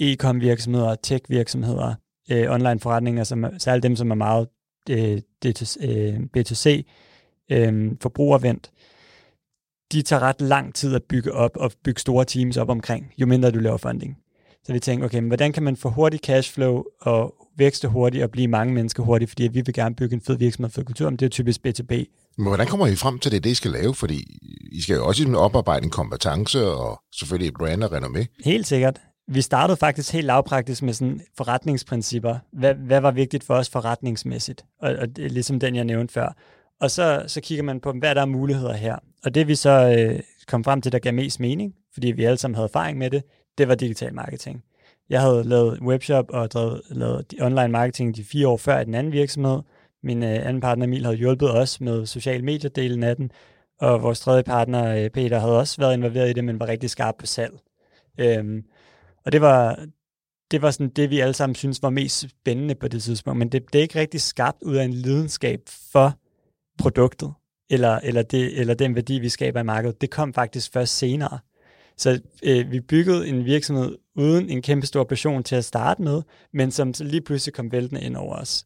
e-com virksomheder, tech virksomheder, online forretninger, som særligt dem som er meget B2C forbrugervendt, de tager ret lang tid at bygge op og bygge store teams op omkring, jo mindre du laver funding. Så vi tænkte, okay, men hvordan kan man få hurtigt cashflow og vækste hurtigt og blive mange mennesker hurtigt, fordi vi vil gerne bygge en fed virksomhed for kultur, men det er typisk B2B. Men hvordan kommer I frem til det I skal lave? Fordi I skal jo også oparbejde en kompetence og selvfølgelig et brand og renommé. Helt sikkert. Vi startede faktisk helt lavpraktisk med sådan forretningsprincipper. Hvad var vigtigt for os forretningsmæssigt? Og det er ligesom den, jeg nævnte før. Og så kigger man på, hvad der er muligheder her. Og det vi så kom frem til, der gav mest mening, fordi vi alle sammen havde erfaring med det, det var digital marketing. Jeg havde lavet webshop og lavet online marketing de 4 år før i den anden virksomhed. Min anden partner Emil havde hjulpet os med social mediedelen af den, og vores tredje partner Peter havde også været involveret i det, men var rigtig skarp på salg. Og det var sådan det, vi alle sammen synes var mest spændende på det tidspunkt, men det er ikke rigtig skabt ud af en lidenskab for produktet, eller den værdi, vi skaber i markedet. Det kom faktisk først senere. Så vi byggede en virksomhed uden en kæmpe stor passion til at starte med, men som så lige pludselig kom væltende ind over os.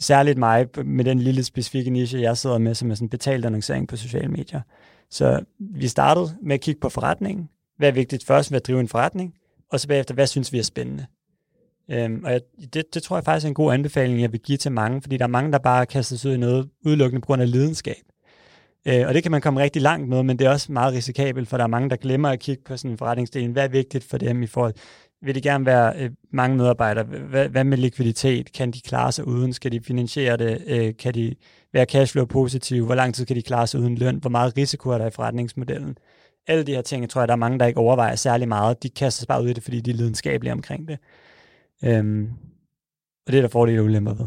Særligt mig med den lille specifikke niche, jeg sidder med, som er sådan betalt annoncering på sociale medier. Så vi startede med at kigge på forretningen. Hvad er vigtigt først ved at drive en forretning? Og så bagefter, hvad synes vi er spændende? Og det tror jeg faktisk er en god anbefaling, jeg vil give til mange, fordi der er mange, der bare kaster sig ud i noget udelukkende på grund af lidenskab. Og det kan man komme rigtig langt med, men det er også meget risikabelt, for der er mange, der glemmer at kigge på sådan en forretningsdelen. Hvad er vigtigt for dem i forhold? Vil de gerne være mange medarbejdere? Hvad med likviditet? Kan de klare sig uden? Skal de finansiere det? Kan de være cashflow-positive? Hvor lang tid kan de klare sig uden løn? Hvor meget risiko er der i forretningsmodellen? Alle de her ting, jeg tror, der er mange, der ikke overvejer særlig meget. De kaster sig bare ud i det, fordi de er lidenskabelige omkring det. Og det er der fordele og ulemper ved.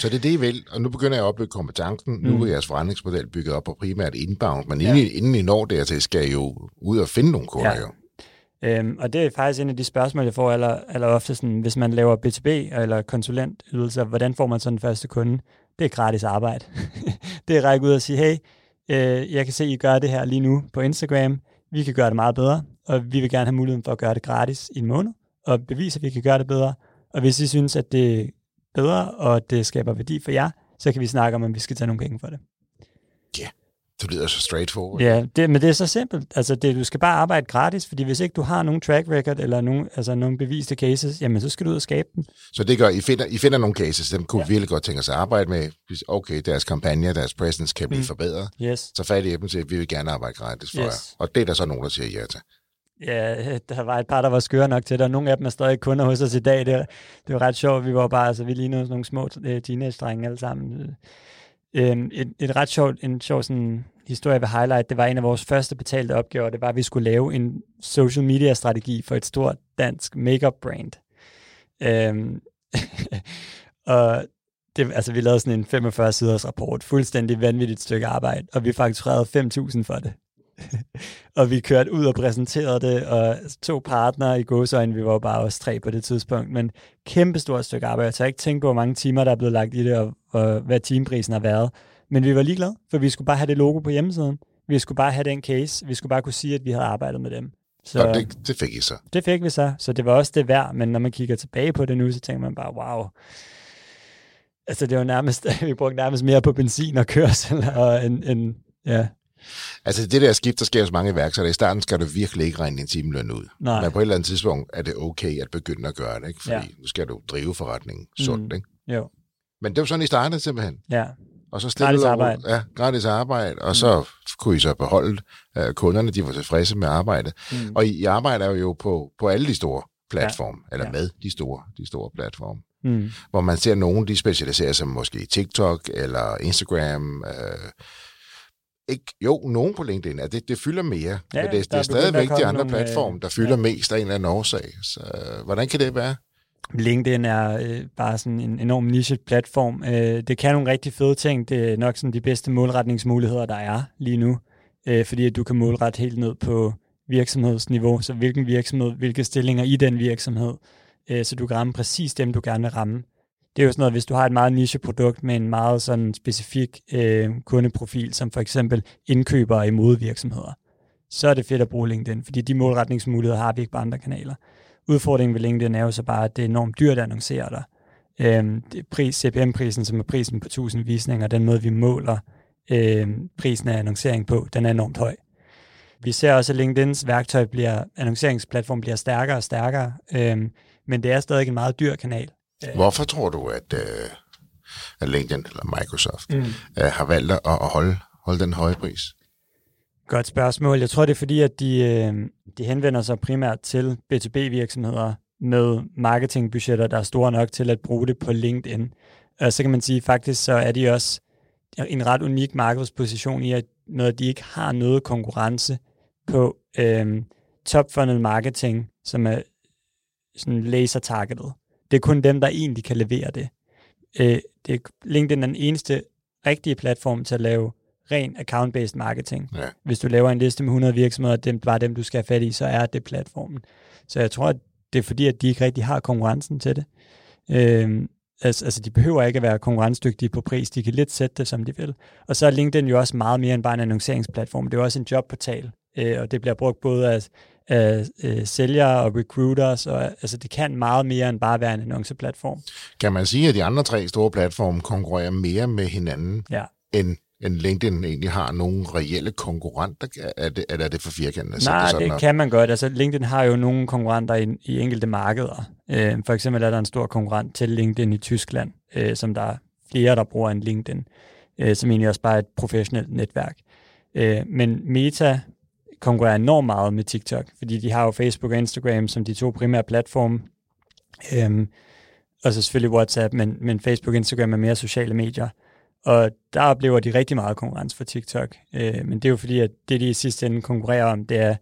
Så det er det, I vil. Og nu begynder jeg at opbygge kompetencen. Nu er jeres forretningsmodel bygget op på primært inbound. Men inden I når dertil, skal I jo ud og finde nogle kunder. Ja. Og det er faktisk en af de spørgsmål, jeg får aller ofte. Sådan, hvis man laver B2B eller konsulentydelser, hvordan får man så den første kunde? Det er gratis arbejde. Det er at række ud og sige, hey, jeg kan se, I gør det her lige nu på Instagram. Vi kan gøre det meget bedre, og vi vil gerne have muligheden for at gøre det gratis i en måned, og bevise, at vi kan gøre det bedre. Og hvis I synes, at det er bedre, og det skaber værdi for jer, så kan vi snakke om, at vi skal tage nogle penge for det. Ja, yeah. Det lyder så straightforward. Ja, men det er så simpelt. Altså, du skal bare arbejde gratis, fordi hvis ikke du har nogen track record, eller nogle beviste cases, jamen så skal du ud og skabe dem. Så det gør, I finder nogle cases, dem kunne virkelig godt tænke sig at arbejde med. Okay, deres kampagne, deres presence kan blive forbedret. Yes. Så fat i dem til, at vi vil gerne arbejde gratis for jer. Og det er der så nogen, der siger ja til. Ja, der var et par, der var skøre nok til det, og nogle af dem er stadig kunder hos os i dag. Det var ret sjovt, vi var bare, altså vi lignede nogle små teenage-drenge alle sammen. En sjov sådan historie, jeg vil highlight, det var en af vores første betalte opgaver, det var, at vi skulle lave en social media-strategi for et stort dansk makeup-brand. Og det, altså, vi lavede sådan en 45-siders rapport, fuldstændig vanvittigt stykke arbejde, og vi fakturerede 5.000 for det. Og vi kørte ud og præsenterede det, og 2 partnere i gåseøjne, vi var bare også 3 på det tidspunkt, men kæmpestort stykke arbejde. Så jeg ikke tænkt på, hvor mange timer, der er blevet lagt i det, og hvad timeprisen har været. Men vi var ligeglade, for vi skulle bare have det logo på hjemmesiden. Vi skulle bare have den case. Vi skulle bare kunne sige, at vi havde arbejdet med dem. Så og det fik I så? Det fik vi så. Så det var også det værd, men når man kigger tilbage på det nu, så tænker man bare, wow. Altså det var nærmest, vi brugte nærmest mere på benzin og kørsel, og ja. Altså det der skift, der sker hos mange iværksættere. I starten skal du virkelig ikke regne din timeløn ud. Nej. Men på et eller andet tidspunkt er det okay at begynde at gøre det, ikke? Fordi nu skal du drive forretningen sundt, ikke? Jo. Men det var sådan, I startede simpelthen. Ja. Og så gratis arbejde. Ja, gratis arbejde. Og så kunne I så beholde kunderne, de var tilfredse med arbejdet. Og I arbejder jo på alle de store platforme, eller med de store platforme. Hvor man ser nogen, de specialiserer sig måske i TikTok eller Instagram, ikke, jo, nogen på LinkedIn, at det fylder mere, ja, men det er stadigvæk de andre platforme, der fylder mest af en eller anden årsag. Så hvordan kan det være? LinkedIn er bare sådan en enorm niche platform. Det kan nogle rigtig fede ting. Det er nok sådan de bedste målretningsmuligheder, der er lige nu, fordi du kan målrette helt ned på virksomhedsniveau, så hvilken virksomhed, hvilke stillinger i den virksomhed, så du kan ramme præcis dem, du gerne vil ramme. Det er jo sådan noget, hvis du har et meget niche-produkt med en meget sådan specifik kundeprofil, som for eksempel indkøbere i modevirksomheder, så er det fedt at bruge LinkedIn, fordi de målretningsmuligheder har vi ikke på andre kanaler. Udfordringen ved LinkedIn er jo så bare, at det er enormt dyrt at annoncere dig. CPM-prisen, som er prisen på 1000 visninger, den måde, vi måler prisen af annoncering på, den er enormt høj. Vi ser også, at LinkedIns værktøj bliver, annonceringsplatform bliver stærkere og stærkere, men det er stadig en meget dyr kanal. Hvorfor tror du, at LinkedIn eller Microsoft har valgt at holde den høje pris? Godt spørgsmål. Jeg tror, det er fordi, at de henvender sig primært til B2B-virksomheder med marketingbudgetter, der er store nok til at bruge det på LinkedIn. Og så kan man sige, at faktisk så er de også en ret unik markedsposition i, at når de ikke har noget konkurrence på top-funnel marketing, som er sådan laser-targetet. Det er kun dem, der egentlig kan levere det. LinkedIn er den eneste rigtige platform til at lave ren account-based marketing. Ja. Hvis du laver en liste med 100 virksomheder, og bare dem, du skal have fat i, så er det platformen. Så jeg tror, at det er fordi, at de ikke rigtig har konkurrencen til det. Altså, de behøver ikke at være konkurrencedygtige på pris. De kan lidt sætte det, som de vil. Og så er LinkedIn jo også meget mere end bare en annonceringsplatform. Det er jo også en jobportal, og det bliver brugt både af sælgere og recruiters, og altså det kan meget mere end bare være en annonceplatform. Kan man sige, at de andre tre store platforme konkurrerer mere med hinanden, ja, end LinkedIn egentlig har nogle reelle konkurrenter? Eller er det for firkantet? Altså, nej, det kan man godt. Altså, LinkedIn har jo nogle konkurrenter i enkelte markeder. For eksempel er der en stor konkurrent til LinkedIn i Tyskland, som der er flere, der bruger end LinkedIn, som egentlig også bare er et professionelt netværk. Men Meta konkurrerer enormt meget med TikTok, fordi de har jo Facebook og Instagram som de to primære platforme. Og så selvfølgelig WhatsApp, men Facebook og Instagram er mere sociale medier. Og der oplever de rigtig meget konkurrence for TikTok. Men det er jo fordi, at det, de i sidste ende konkurrerer om, det er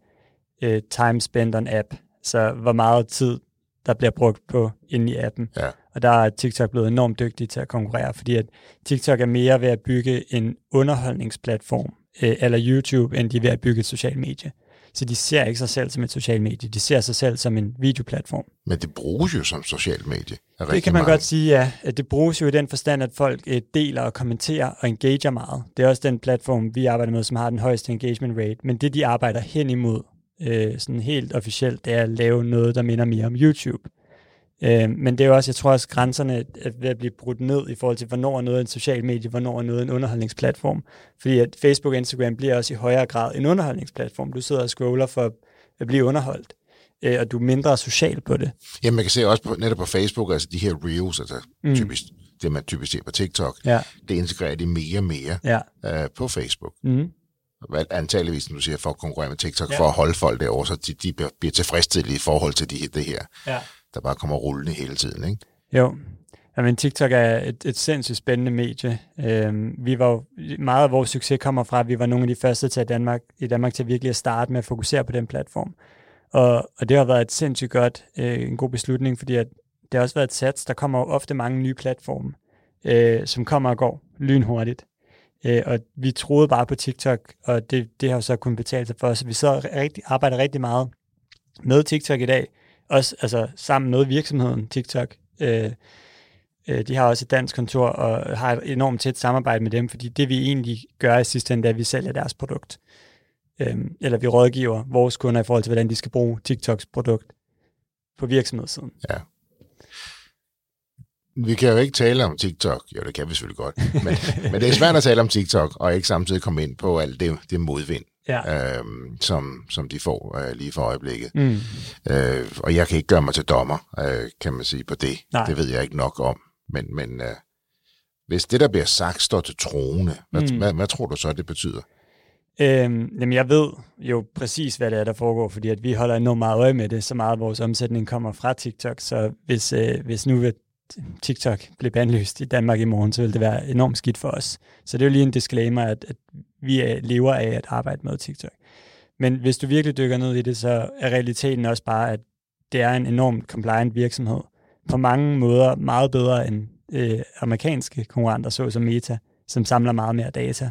time spent on app. Så hvor meget tid, der bliver brugt på inde i appen. Ja. Og der er TikTok blevet enormt dygtig til at konkurrere, fordi at TikTok er mere ved at bygge en underholdningsplatform, eller YouTube, end de er ved at bygge et socialt medie. Så de ser ikke sig selv som et socialt medie, de ser sig selv som en videoplatform. Men det bruges jo som socialt medie. Det kan man godt sige, ja. At det bruges jo i den forstand, at folk deler og kommenterer og engagerer meget. Det er også den platform, vi arbejder med, som har den højeste engagement rate. Men det, de arbejder hen imod, sådan helt officielt, det er at lave noget, der minder mere om YouTube. Men det er jo også, jeg tror også, grænserne er ved at blive brudt ned i forhold til, hvornår er noget en social medie, hvornår er noget en underholdningsplatform. Fordi at Facebook og Instagram bliver også i højere grad en underholdningsplatform. Du sidder og scroller for at blive underholdt, og du er mindre social på det. Jamen, man kan se også netop på Facebook, altså de her reels, altså typisk, det man typisk ser på TikTok, ja, det integrerer de mere og mere, ja, på Facebook. Mm. Antageligvis, når du siger, for at konkurrere med TikTok, ja, for at holde folk derovre, så de bliver tilfredsstillet i forhold til det her. Ja, der bare kommer rullende hele tiden, ikke? Jo. Jamen, TikTok er et sindssygt spændende medie. Meget af vores succes kommer fra, at vi var nogle af de første til i Danmark til virkelig at starte med at fokusere på den platform. Og det har været et sindssygt godt, en god beslutning, fordi at det har også været et sats. Der kommer jo ofte mange nye platforme, som kommer og går lynhurtigt. Og vi troede bare på TikTok, og det har jo så kun betalt sig for os. Vi arbejder rigtig meget med TikTok i dag, også altså sammen med virksomheden TikTok. De har også et dansk kontor og har et enormt tæt samarbejde med dem, fordi det vi egentlig gør i sidste ende, er, at vi sælger deres produkt. Eller vi rådgiver vores kunder i forhold til, hvordan de skal bruge TikToks produkt på virksomhedssiden. Ja. Vi kan jo ikke tale om TikTok. Jo, det kan vi selvfølgelig godt. Men det er svært at tale om TikTok, og ikke samtidig komme ind på alt det modvind, ja, som de får lige for øjeblikket. Og jeg kan ikke gøre mig til dommer, kan man sige, på det. Nej. Det ved jeg ikke nok om. Men hvis det, der bliver sagt, står til troende, hvad tror du så, det betyder? Jamen, jeg ved jo præcis, hvad det er, der foregår, fordi at vi holder enormt meget øje med det. Så meget af vores omsætning kommer fra TikTok, så hvis nu TikTok blev bandlyst i Danmark i morgen, så ville det være enormt skidt for os. Så det er jo lige en disclaimer, at vi lever af at arbejde med TikTok. Men hvis du virkelig dykker ned i det, så er realiteten også bare, at det er en enormt compliant virksomhed. På mange måder meget bedre end amerikanske konkurrenter, såsom Meta, som samler meget mere data.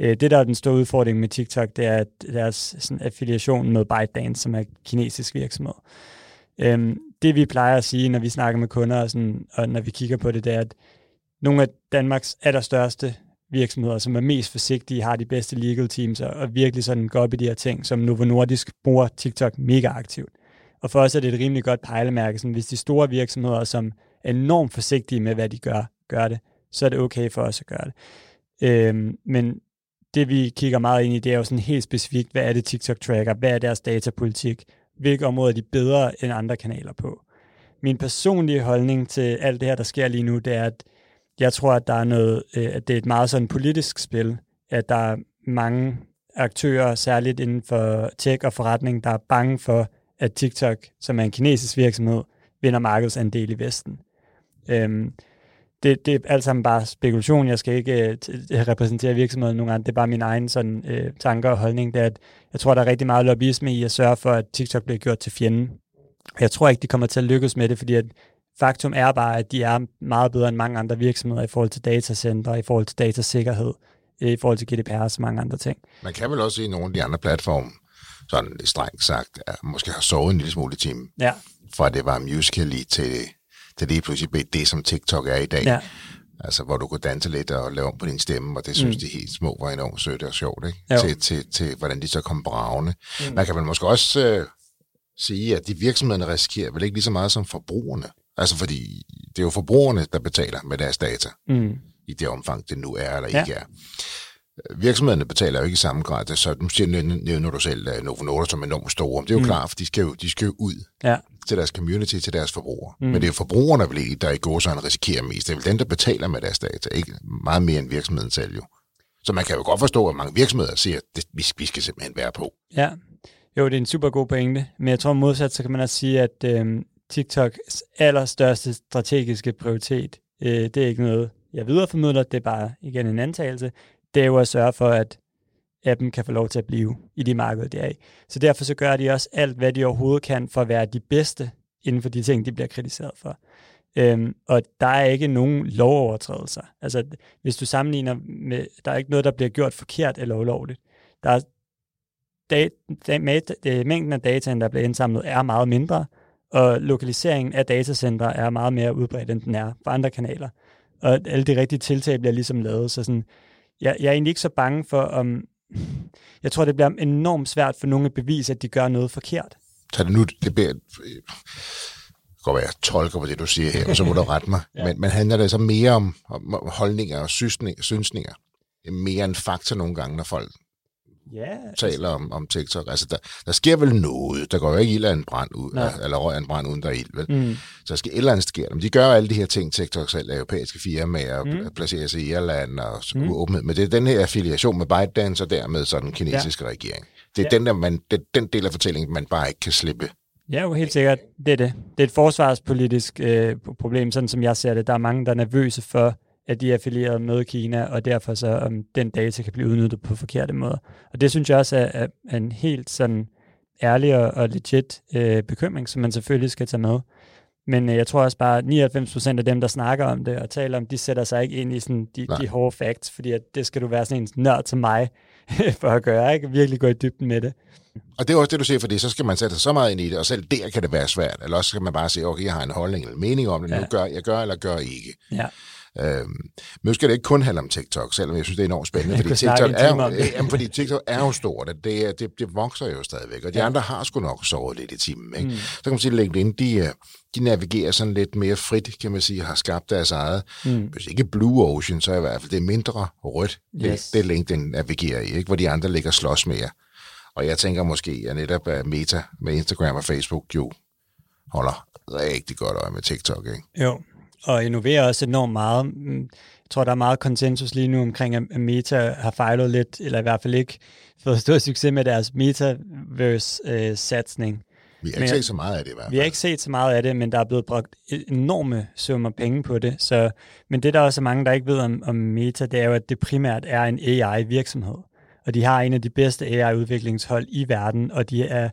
Det, der er den store udfordring med TikTok, det er deres sådan, affiliation med ByteDance, som er kinesisk virksomhed. Det vi plejer at sige, når vi snakker med kunder og, sådan, og når vi kigger på det, det er, at nogle af Danmarks allerstørste virksomheder, som er mest forsigtige, har de bedste legal teams og virkelig sådan går op i de her ting, som Novo Nordisk bruger TikTok mega aktivt. Og for os er det et rimelig godt pejlemærke, sådan, hvis de store virksomheder, som er enormt forsigtige med, hvad de gør det, så er det okay for os at gøre det. Men det vi kigger meget ind i, det er jo sådan helt specifikt, hvad er det TikTok tracker, hvad er deres datapolitik, hvilke områder er de bedre end andre kanaler på. Min personlige holdning til alt det her, der sker lige nu, det er, at jeg tror, at der er noget, at det er et meget sådan politisk spil, at der er mange aktører, særligt inden for tech og forretning, der er bange for, at TikTok, som er en kinesisk virksomhed, vinder markedsandel i Vesten. Det er alt sammen bare spekulation. Jeg skal ikke repræsentere virksomheden nogen anden. Det er bare min egen sådan, tanker og holdning. Det er, at jeg tror, der er rigtig meget lobbyisme i at sørge for, at TikTok bliver gjort til fjenden. Jeg tror ikke, de kommer til at lykkes med det, fordi at faktum er bare, at de er meget bedre end mange andre virksomheder i forhold til datacenter, i forhold til datasikkerhed, i forhold til GDPR og så mange andre ting. Man kan vel også se nogle af de andre platforme, sådan lidt strengt sagt, måske har sovet en lille smule i timen, ja. Fra det var Musical.ly til det pludselig blev det, som TikTok er i dag. Ja. Altså, hvor du kunne danse lidt og lave om på din stemme, og det synes de helt små var enormt sødt og sjovt, ikke? Til hvordan de så kom bravende. Man kan vel måske også sige, at de virksomhederne risikerer vel ikke lige så meget som forbrugerne. Altså, fordi det er jo forbrugerne, der betaler med deres data, i det omfang, det nu er eller ikke er. Virksomhederne betaler jo ikke i samme grad, så nu nævner du selv Novo Nordisk som enormt store. Det er jo klart, for de skal jo ud til deres community, til deres forbrugere. Men det er jo forbrugerne, der i går sådan risikerer mest. Det er vel dem, der betaler med deres data, ikke meget mere end virksomheden selv jo. Så man kan jo godt forstå, at mange virksomheder siger, at det, vi skal simpelthen være på. Ja, jo, det er en super god pointe. Men jeg tror modsat, så kan man også sige, at TikToks allerstørste strategiske prioritet, det er ikke noget, jeg videreformidler, det er bare igen en antagelse, det er jo at sørge for, at appen kan få lov til at blive i de markeder, de er i. Så derfor så gør de også alt, hvad de overhovedet kan, for at være de bedste inden for de ting, de bliver kritiseret for. Og der er ikke nogen lovovertrædelser. Altså, hvis du sammenligner med, der er ikke noget, der bliver gjort forkert eller ulovligt. Der er mængden af dataen, der bliver indsamlet, er meget mindre, og lokaliseringen af datacenter er meget mere udbredt, end den er på andre kanaler. Og alle de rigtige tiltag bliver ligesom lavet, så sådan... Jeg er egentlig ikke så bange for, jeg tror, det bliver enormt svært for nogle at bevise, at de gør noget forkert. Så det nu, det bliver... Det kan godt være, at jeg tolker på det, du siger her, og så må du rette mig. Ja. Men handler det så mere om holdninger og synsninger? Mere en faktor nogle gange, når folk taler om TikTok. Altså, der sker vel noget. Der går jo ikke ild af en brand ud, eller røg af en brand uden der er ild, vel? Så der skal et eller andet sker. Men de gør alle de her ting, TikTok selv, europæiske firmaer, placerer sig i Irland og åbenhed. Men det er den her affiliation med ByteDance og dermed så den kinesiske regering. Det er den del af fortællingen, man bare ikke kan slippe. Ja, jo, helt sikkert. Det er det. Det er et forsvarspolitisk problem, sådan som jeg ser det. Der er mange, der er nervøse for, at de er affilieret med Kina, og derfor så den data kan blive udnyttet på forkerte måder. Og det synes jeg også er en helt sådan ærlig og legit bekymring, som man selvfølgelig skal tage med. Men jeg tror også bare, at 99% af dem, der snakker om det og taler om, de sætter sig ikke ind i sådan de hårde facts, fordi at det skal du være sådan en nørd til mig for at gøre, ikke? Virkelig gå i dybden med det. Og det er også det, du siger, fordi så skal man sætte sig så meget ind i det, og selv der kan det være svært. Eller også skal man bare sige, okay, jeg har en holdning eller en mening om det, nu gør jeg gør eller gør ikke. Ja. Men nu skal det ikke kun handle om TikTok, selvom jeg synes, det er enormt spændende, fordi TikTok er jo stort, og det vokser jo stadigvæk, og de andre har sgu nok sovet lidt i timen. Ikke? Så kan man sige, at LinkedIn, de navigerer sådan lidt mere frit, kan man sige, har skabt deres eget, hvis ikke Blue Ocean, så i hvert fald det er mindre rødt, det LinkedIn navigerer i, ikke? Hvor de andre ligger slås mere. Og jeg tænker måske, at netop Meta med Instagram og Facebook jo holder rigtig godt øje med TikTok, ikke? Jo. Og innoverer også enormt meget. Jeg tror, der er meget konsensus lige nu omkring, at Meta har fejlet lidt, eller i hvert fald ikke fået stor succes med deres Metaverse-satsning. Vi har ikke set så meget af det i hvert fald. Vi har ikke set så meget af det, men der er blevet brugt enorme summer penge på det. Men det, der også er mange, der ikke ved om Meta, det er jo, at det primært er en AI-virksomhed. og de har en af de bedste AI-udviklingshold i verden, og de er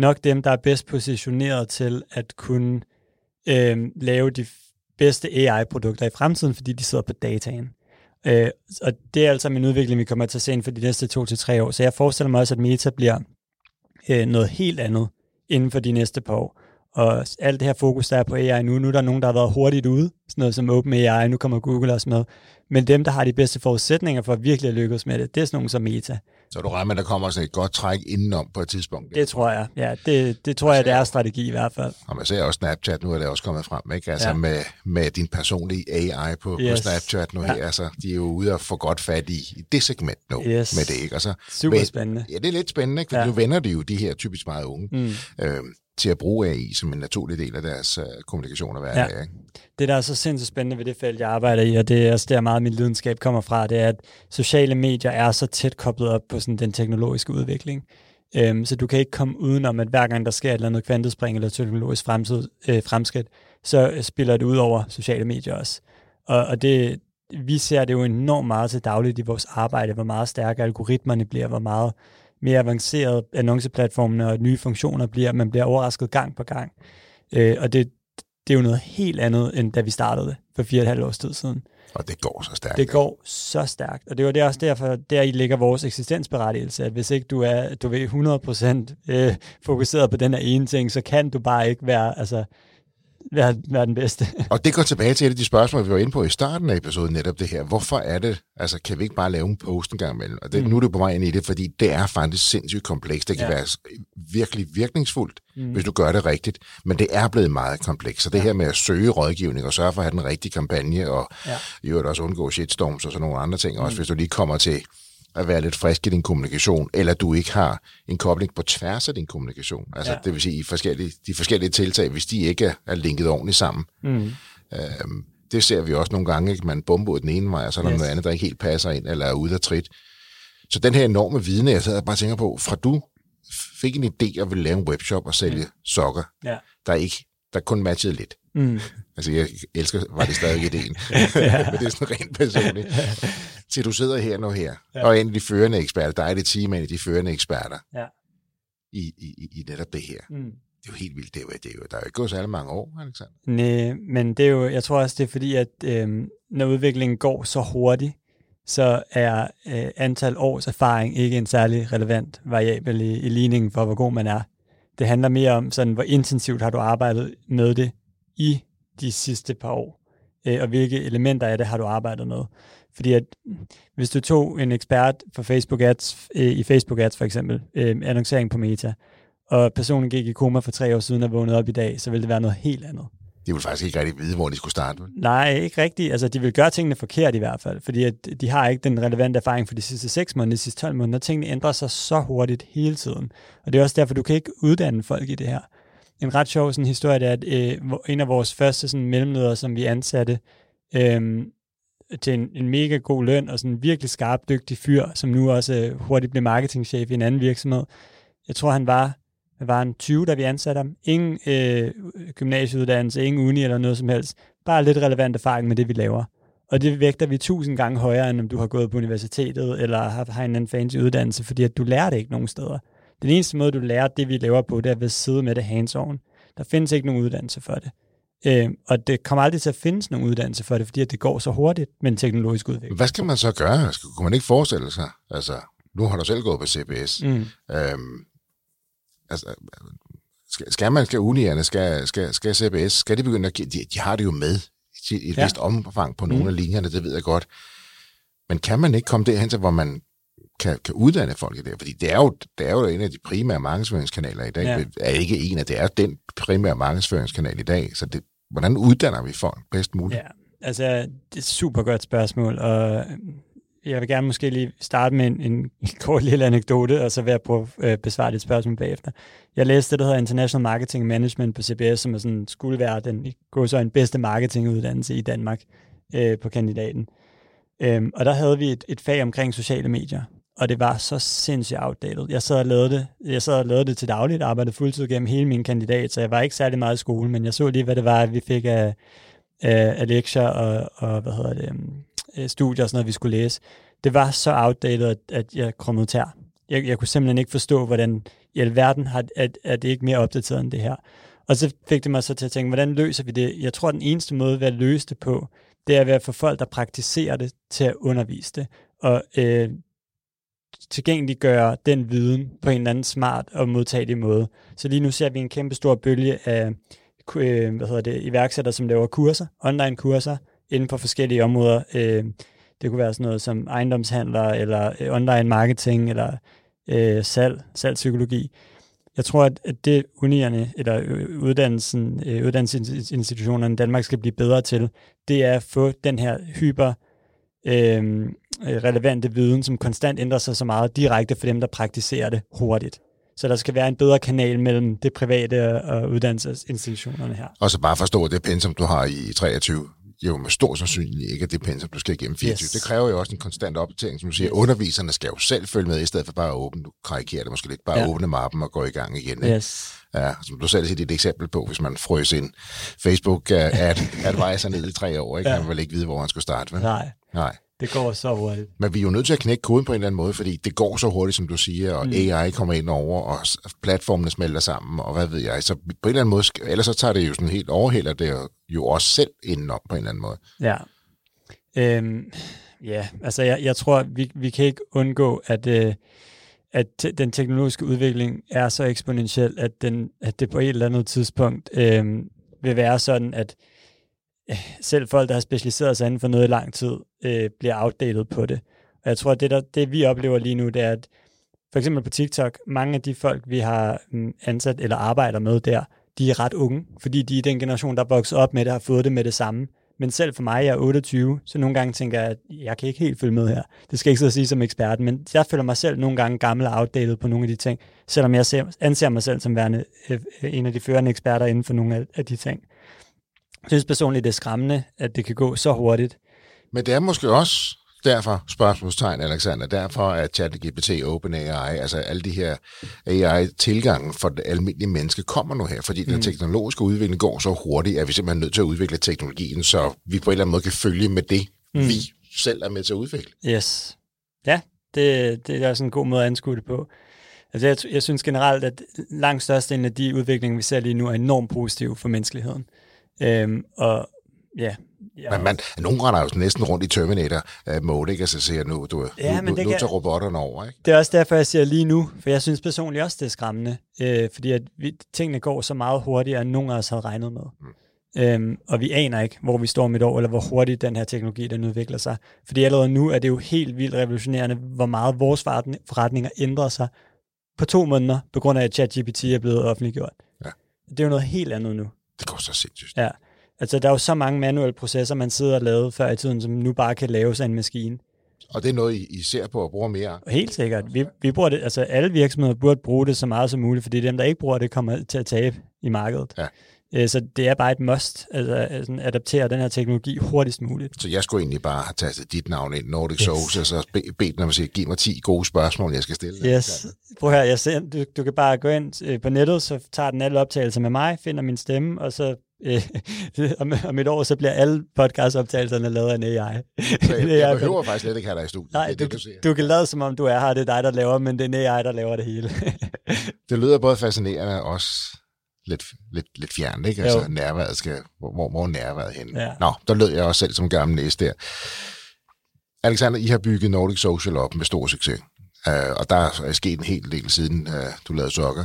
nok dem, der er bedst positioneret til at kunne lave de bedste AI-produkter i fremtiden, fordi de sidder på dataen. Og det er altså min udvikling, vi kommer til at se inden for de næste 2-3 år. Så jeg forestiller mig også, at Meta bliver noget helt andet inden for de næste par år. Og alt det her fokus, der er på AI nu er der nogen, der har været hurtigt ude, sådan noget som OpenAI, nu kommer Google også med. Men dem, der har de bedste forudsætninger for at virkelig at lykkes med det, det er sådan nogen som Meta. Så du regner med, at der kommer sådan et godt træk indenom på et tidspunkt? Det tror jeg. Ja, det tror jeg, det er strategi i hvert fald. Og man ser også Snapchat, nu er det også kommet frem, ikke? Altså ja. med din personlige AI på Snapchat nu her. Ja. Altså, de er jo ude og få godt fat i det segment nu med det, ikke? Altså, superspændende. Ja, det er lidt spændende, ikke? Fordi nu vender de jo de her typisk meget unge. Til at bruge AI som en naturlig del af deres kommunikation og hverdag. Ja. Det, der er så sindssygt spændende ved det felt, jeg arbejder i, og det er også der meget min lidenskab kommer fra, det er, at sociale medier er så tæt koblet op på sådan den teknologiske udvikling. Så du kan ikke komme udenom, at hver gang der sker et eller andet kvantespring eller teknologisk fremskridt, så spiller det ud over sociale medier også. Og det, vi ser det jo enormt meget til dagligt i vores arbejde, hvor meget stærke algoritmerne bliver, hvor meget mere avancerede annonceplatformene og nye funktioner bliver, man bliver overrasket gang på gang. Og det er jo noget helt andet, end da vi startede det for 4,5 års tid siden. Og det går så stærkt. Det går så stærkt. Og det var det også derfor, der i ligger vores eksistensberettigelse, at hvis ikke du er 100% fokuseret på den her ene ting, så kan du bare ikke være... Altså, være den bedste. Og det går tilbage til et af de spørgsmål, vi var inde på i starten af episoden, netop det her. Hvorfor er det, altså kan vi ikke bare lave en post en gang imellem? Og det, nu er du på vej ind i det, fordi det er faktisk sindssygt komplekst. Det kan være virkelig virkningsfuldt, hvis du gør det rigtigt, men det er blevet meget komplekst. Så det her med at søge rådgivning og sørge for at have den rigtige kampagne, og i øvrigt også undgå shitstorms og sådan nogle andre ting, også hvis du lige kommer til at være lidt frisk i din kommunikation, eller du ikke har en kobling på tværs af din kommunikation. Altså, det vil sige, de forskellige tiltag, hvis de ikke er linket ordentligt sammen. Det ser vi også nogle gange, ikke? Man bomber ud den ene vej, og så er der noget andet, der ikke helt passer ind, eller er ude af trit. Så den her enorme viden, jeg sidder og bare tænker på, fra du fik en idé at ville lave en webshop og sælge sokker, der kun matchede lidt. Altså, jeg elsker, var det stadig ideen. Men det er sådan rent personligt. Til du sidder her nu her, og en af de førende eksperter, dig er det team af de førende eksperter i netop det her. Det er jo helt vildt, det er jo, der er jo ikke gået så mange år, Alexander. Næh, men det er jo, jeg tror også, det er fordi, at når udviklingen går så hurtigt, så er antal års erfaring ikke en særlig relevant variabel i ligningen for, hvor god man er. Det handler mere om, sådan, hvor intensivt har du arbejdet med det i de sidste par år, og hvilke elementer af det har du arbejdet med. Fordi at, hvis du tog en ekspert for Facebook Ads, i Facebook Ads for eksempel, annoncering på Meta, og personen gik i koma for 3 år siden og vågnede op i dag, så ville det være noget helt andet. De ville faktisk ikke rigtig vide, hvor de skulle starte. Nej, ikke rigtigt. Altså, de vil gøre tingene forkert i hvert fald, fordi at de har ikke den relevante erfaring for de sidste 6 måneder, de sidste 12 måneder. Tingene ændrer sig så hurtigt hele tiden. Og det er også derfor, du kan ikke uddanne folk i det her. En ret sjov sådan, historie er, at en af vores første sådan, mellemledere, som vi ansatte til en mega god løn og sådan en virkelig skarp, dygtig fyr, som nu også hurtigt blev marketingchef i en anden virksomhed. Jeg tror, han var en 20, da vi ansatte ham. Ingen gymnasieuddannelse, ingen uni eller noget som helst. Bare lidt relevant erfaring med det, vi laver. Og det vægter vi 1000 gange højere, end om du har gået på universitetet eller har en anden fancy uddannelse, fordi at du lærer det ikke nogen steder. Den eneste måde, du lærer det, vi laver på, det er ved at sidde med det hands-on. Der findes ikke nogen uddannelse for det. Og det kommer aldrig til at findes nogen uddannelse for det, fordi at det går så hurtigt med en teknologisk udvikling. Hvad skal man så gøre? Kunne man ikke forestille sig? Altså, nu har du selv gået på CBS. Altså, skal CBS, skal de begynde at give, de har det jo med i et vist omfang på nogle af linjerne, det ved jeg godt. Men kan man ikke komme derhen til, hvor man kan uddanne folk i det? Fordi det er jo en af de primære markedsføringskanaler i dag. Er ikke en af det er den primære markedsføringskanal i dag. Så det, hvordan uddanner vi folk bedst muligt? Ja, altså det er et super godt spørgsmål, og jeg vil gerne måske lige starte med en kort lille anekdote, og så vil jeg prøve at besvare dit spørgsmål bagefter. Jeg læste det, der hedder International Marketing Management på CBS, som sådan, skulle være den bedste marketinguddannelse i Danmark på kandidaten. Og der havde vi et fag omkring sociale medier, og det var så sindssygt outdated. Jeg sad og lavede det til dagligt, arbejdede fuldtid gennem hele min kandidat, så jeg var ikke særlig meget i skole, men jeg så lige, hvad det var, vi fik af lektier og studier og sådan noget, vi skulle læse. det var så outdated, at jeg kom ud til her. Jeg kunne simpelthen ikke forstå, hvordan i alverden er det ikke mere opdateret end det her. Og så fik det mig så til at tænke, hvordan løser vi det? Jeg tror, den eneste måde ved at løse det på, det er ved at få folk, der praktiserer det, til at undervise det. Og tilgængeliggøre den viden på en eller anden smart og modtagelig måde. Så lige nu ser vi en kæmpe stor bølge af iværksættere, som laver kurser, online kurser, inden for forskellige områder. Det kunne være sådan noget som ejendomshandlere, eller online marketing, eller salgspsykologi. Jeg tror, at det unierne, eller uddannelsesinstitutionerne i Danmark skal blive bedre til, det er at få den her relevante viden, som konstant ændrer sig så meget, direkte for dem, der praktiserer det hurtigt. Så der skal være en bedre kanal mellem det private og uddannelsesinstitutionerne her. Og så bare forstå det pensum, du har i 23. Jo, med stor sandsynlighed ikke, at det pensum, du skal igennem 24. Yes. Det kræver jo også en konstant opdatering, som du siger. Yes. Underviserne skal jo selv følge med, i stedet for bare at åbne, du karikerer det måske lidt, bare åbne mappen og gå i gang igen. Yes. Ja, som du selv siger, det er et eksempel på, hvis man frøs ind Facebook-advisor ned i 3 år, ikke? Man vil ikke vide, hvor man skulle starte. Vel? Nej. Det går så hurtigt. Men vi er jo nødt til at knække koden på en eller anden måde, fordi det går så hurtigt, som du siger, og AI kommer ind over, og platformene smelter sammen, og hvad ved jeg. Så på en eller anden måde, ellers så tager det jo sådan helt overhælder det jo også selv indenom på en eller anden måde. Ja. Jeg tror, vi kan ikke undgå, at den teknologiske udvikling er så eksponentiel, at det på et eller andet tidspunkt vil være sådan, at selv folk, der har specialiseret sig inden for noget i lang tid, bliver outdated på det. Og jeg tror, at det vi oplever lige nu, det er, at for eksempel på TikTok, mange af de folk, vi har ansat eller arbejder med der, de er ret unge, fordi de er den generation, der er vokset op med det, har fået det med det samme. Men selv for mig, jeg er 28, så nogle gange tænker jeg, at jeg kan ikke helt følge med her. Det skal jeg ikke sidde og sige som ekspert, men jeg føler mig selv nogle gange gammel og outdated på nogle af de ting, selvom jeg anser mig selv som værende en af de førende eksperter inden for nogle af de ting. Jeg synes personligt, det er skræmmende, at det kan gå så hurtigt. Men det er måske også derfor, spørgsmålstegn Alexander, derfor at ChatGPT, OpenAI, altså alle de her AI-tilgangen for det almindelige menneske kommer nu her, fordi den teknologiske udvikling går så hurtigt, at vi simpelthen er nødt til at udvikle teknologien, så vi på en eller anden måde kan følge med det, vi selv er med til at udvikle. Yes. Ja, det er også en god måde at anskue det på. Altså, jeg synes generelt, at langt størstedelen af de udviklinger, vi ser lige nu, er enormt positive for menneskeligheden. Men nogen render jo næsten rundt i Terminator-mode, ikke? Altså siger, nu tager robotterne over, ikke? Det er også derfor, jeg siger lige nu, for jeg synes personligt også, det er skræmmende, fordi at tingene går så meget hurtigere, end nogen af os havde regnet med. Og vi aner ikke, hvor vi står om et år, eller hvor hurtigt den her teknologi, den udvikler sig. Fordi allerede nu er det jo helt vildt revolutionerende, hvor meget vores forretninger ændrer sig på 2 måneder, på grund af, at ChatGPT er blevet offentliggjort. Ja. Det er jo noget helt andet nu. Det går så sindssygt. Ja, altså der er jo så mange manuelle processer, man sidder og lavede før i tiden, som nu bare kan laves af en maskine. Og det er noget, I ser på at bruge mere? Helt sikkert. Vi bruger det, altså alle virksomheder burde bruge det så meget som muligt, fordi dem, der ikke bruger det, kommer til at tabe i markedet. Ja. Så det er bare et must, altså at adaptere den her teknologi hurtigst muligt. Så jeg skulle egentlig bare have tastet dit navn ind, Nordic Social, og så bedt dem at sige, giv mig 10 gode spørgsmål, jeg skal stille. Yes. Prøv her, du kan bare gå ind på nettet, så tager den alle optagelser med mig, finder min stemme, og så om et år, så bliver alle podcastoptagelserne lavet af en AI. Jeg behøver faktisk slet ikke have dig i studiet. Nej, du kan lade som om du er her, det er dig, der laver, men det er en AI, der laver det hele. Det lyder både fascinerende og også lidt fjernet, ikke? Altså nærværet skal, hvor nærværet henne. Ja. Nå, der lød jeg også selv som gammel næse der. Alexander, I har bygget Nordic Social op med stor succes, og der er sket en hel del siden du lavede sokker,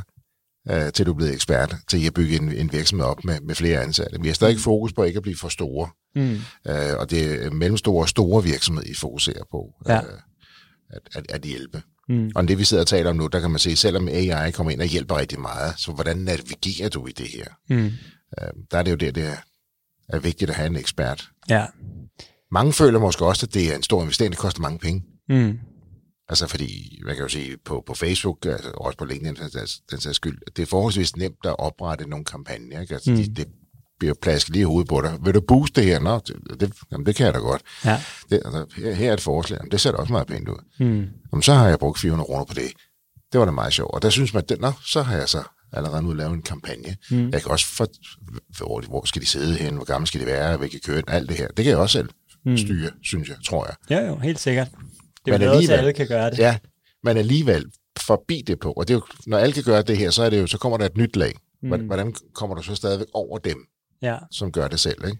til du blev ekspert, til I har bygget en virksomhed op med flere ansatte. Vi har stadig fokus på ikke at blive for store, og det er mellemstore og store virksomheder, I fokuserer på at hjælpe. Og det, vi sidder og taler om nu, der kan man se, selvom AI kommer ind og hjælper rigtig meget, så hvordan navigerer du i det her? Der er det jo det er vigtigt at have en ekspert. Ja. Mange føler måske også, at det er en stor investering, det koster mange penge. Altså fordi, man kan jo sige, på Facebook, altså, også på LinkedIn, den sags skyld, det er forholdsvis nemt at oprette nogle kampagner. Ikke? Altså, det bliver plasket lige i hovedet på dig. Vil du booste det her? Nå, det kan jeg da godt. Ja. Her er et forslag. Jamen, det ser da også meget pænt ud. Jamen, så har jeg brugt 400 kroner på det. Det var da meget sjovt. Og der synes man, så har jeg så allerede nu lavet en kampagne. Jeg kan også hvor skal de sidde hen? Hvor gammel skal de være? Hvilke køn? Alt det her. Det kan jeg også selv styre, synes jeg, tror jeg. Ja, jo, helt sikkert. Det er jo noget, så alle kan gøre det. Ja, men alligevel forbi det på. Og det er jo, når alle kan gøre det her, så, er det jo, så kommer der et nyt lag. Hvordan kommer du så stadigvæk over dem, som gør det selv, ikke?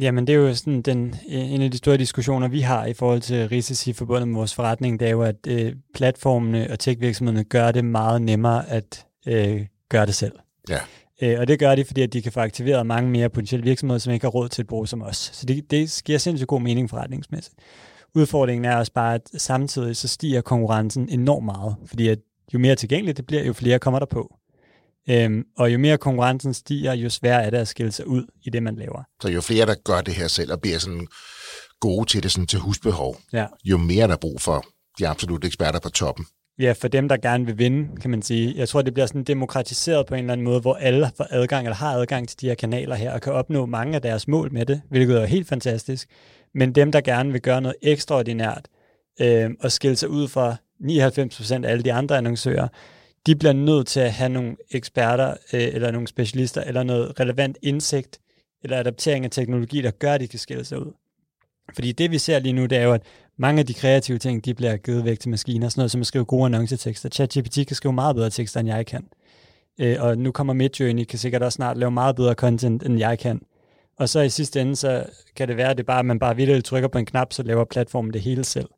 Jamen, det er jo sådan en af de store diskussioner, vi har i forhold til risici forbundet med vores forretning, det er jo, at platformene og tech-virksomhederne gør det meget nemmere at gøre det selv. Ja. Og det gør de, fordi at de kan få aktiveret mange mere potentielle virksomheder, som ikke har råd til at bruge som os. Så det giver sindssygt god mening forretningsmæssigt. Udfordringen er også bare, at samtidig så stiger konkurrencen enormt meget, fordi at jo mere tilgængeligt det bliver, jo flere kommer der på. Og jo mere konkurrencen stiger, jo sværere er det at skille sig ud i det, man laver. Så jo flere, der gør det her selv og bliver sådan gode til det sådan til husbehov, jo mere der er brug for de absolutte eksperter på toppen. Ja, for dem, der gerne vil vinde, kan man sige. Jeg tror, det bliver sådan demokratiseret på en eller anden måde, hvor alle får adgang eller har adgang til de her kanaler her og kan opnå mange af deres mål med det, hvilket er helt fantastisk. Men dem, der gerne vil gøre noget ekstraordinært og skille sig ud fra 99% af alle de andre annoncører, de bliver nødt til at have nogle eksperter eller nogle specialister eller noget relevant indsigt eller adaptering af teknologi, der gør, at de kan skille sig ud. Fordi det, vi ser lige nu, det er jo, at mange af de kreative ting, de bliver givet væk til maskiner. Sådan noget som at skrive gode annoncetekster. ChatGPT kan skrive meget bedre tekster, end jeg kan. Og nu kommer Midjourney, kan sikkert også snart lave meget bedre content, end jeg kan. Og så i sidste ende, så kan det være, at det bare, at man bare vildt trykker på en knap, så laver platformen det hele selv.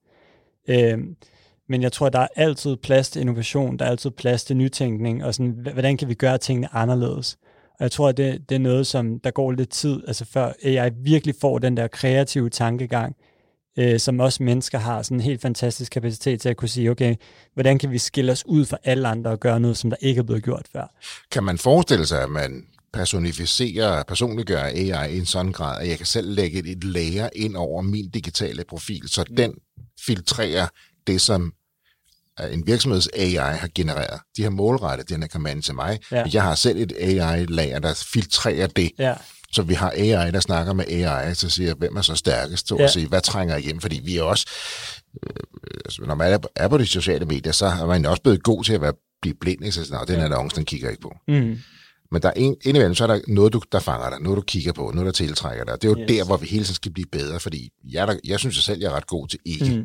Men jeg tror, der er altid plads til innovation, der er altid plads til nytænkning, og sådan, hvordan kan vi gøre tingene anderledes? Og jeg tror, at det er noget, som der går lidt tid, altså før AI virkelig får den der kreative tankegang, som også mennesker har sådan en helt fantastisk kapacitet til at kunne sige, okay, hvordan kan vi skille os ud fra alle andre og gøre noget, som der ikke er blevet gjort før? Kan man forestille sig, at man personificerer, personliggør AI i en sådan grad, at jeg kan selv lægge et layer ind over min digitale profil, så den filtrerer det, som en virksomheds AI har genereret. De har målrettet den her command til mig. Ja. Jeg har selv et AI-lager, der filtrerer det. Ja. Så vi har AI, der snakker med AI, så siger, hvem er så stærkest, og siger, hvad trænger jeg hjem? Fordi vi er også, når man er på de sociale medier, så er man også blevet god til at blive blind, ikke? Så sådan, den annonce, den kigger ikke på. Mm. Men der er indimellem, så er der noget, der fanger dig, noget, du kigger på, noget, der tiltrækker dig. Det er jo der, hvor vi hele tiden skal blive bedre, fordi jeg synes selv, jeg er ret god til ikke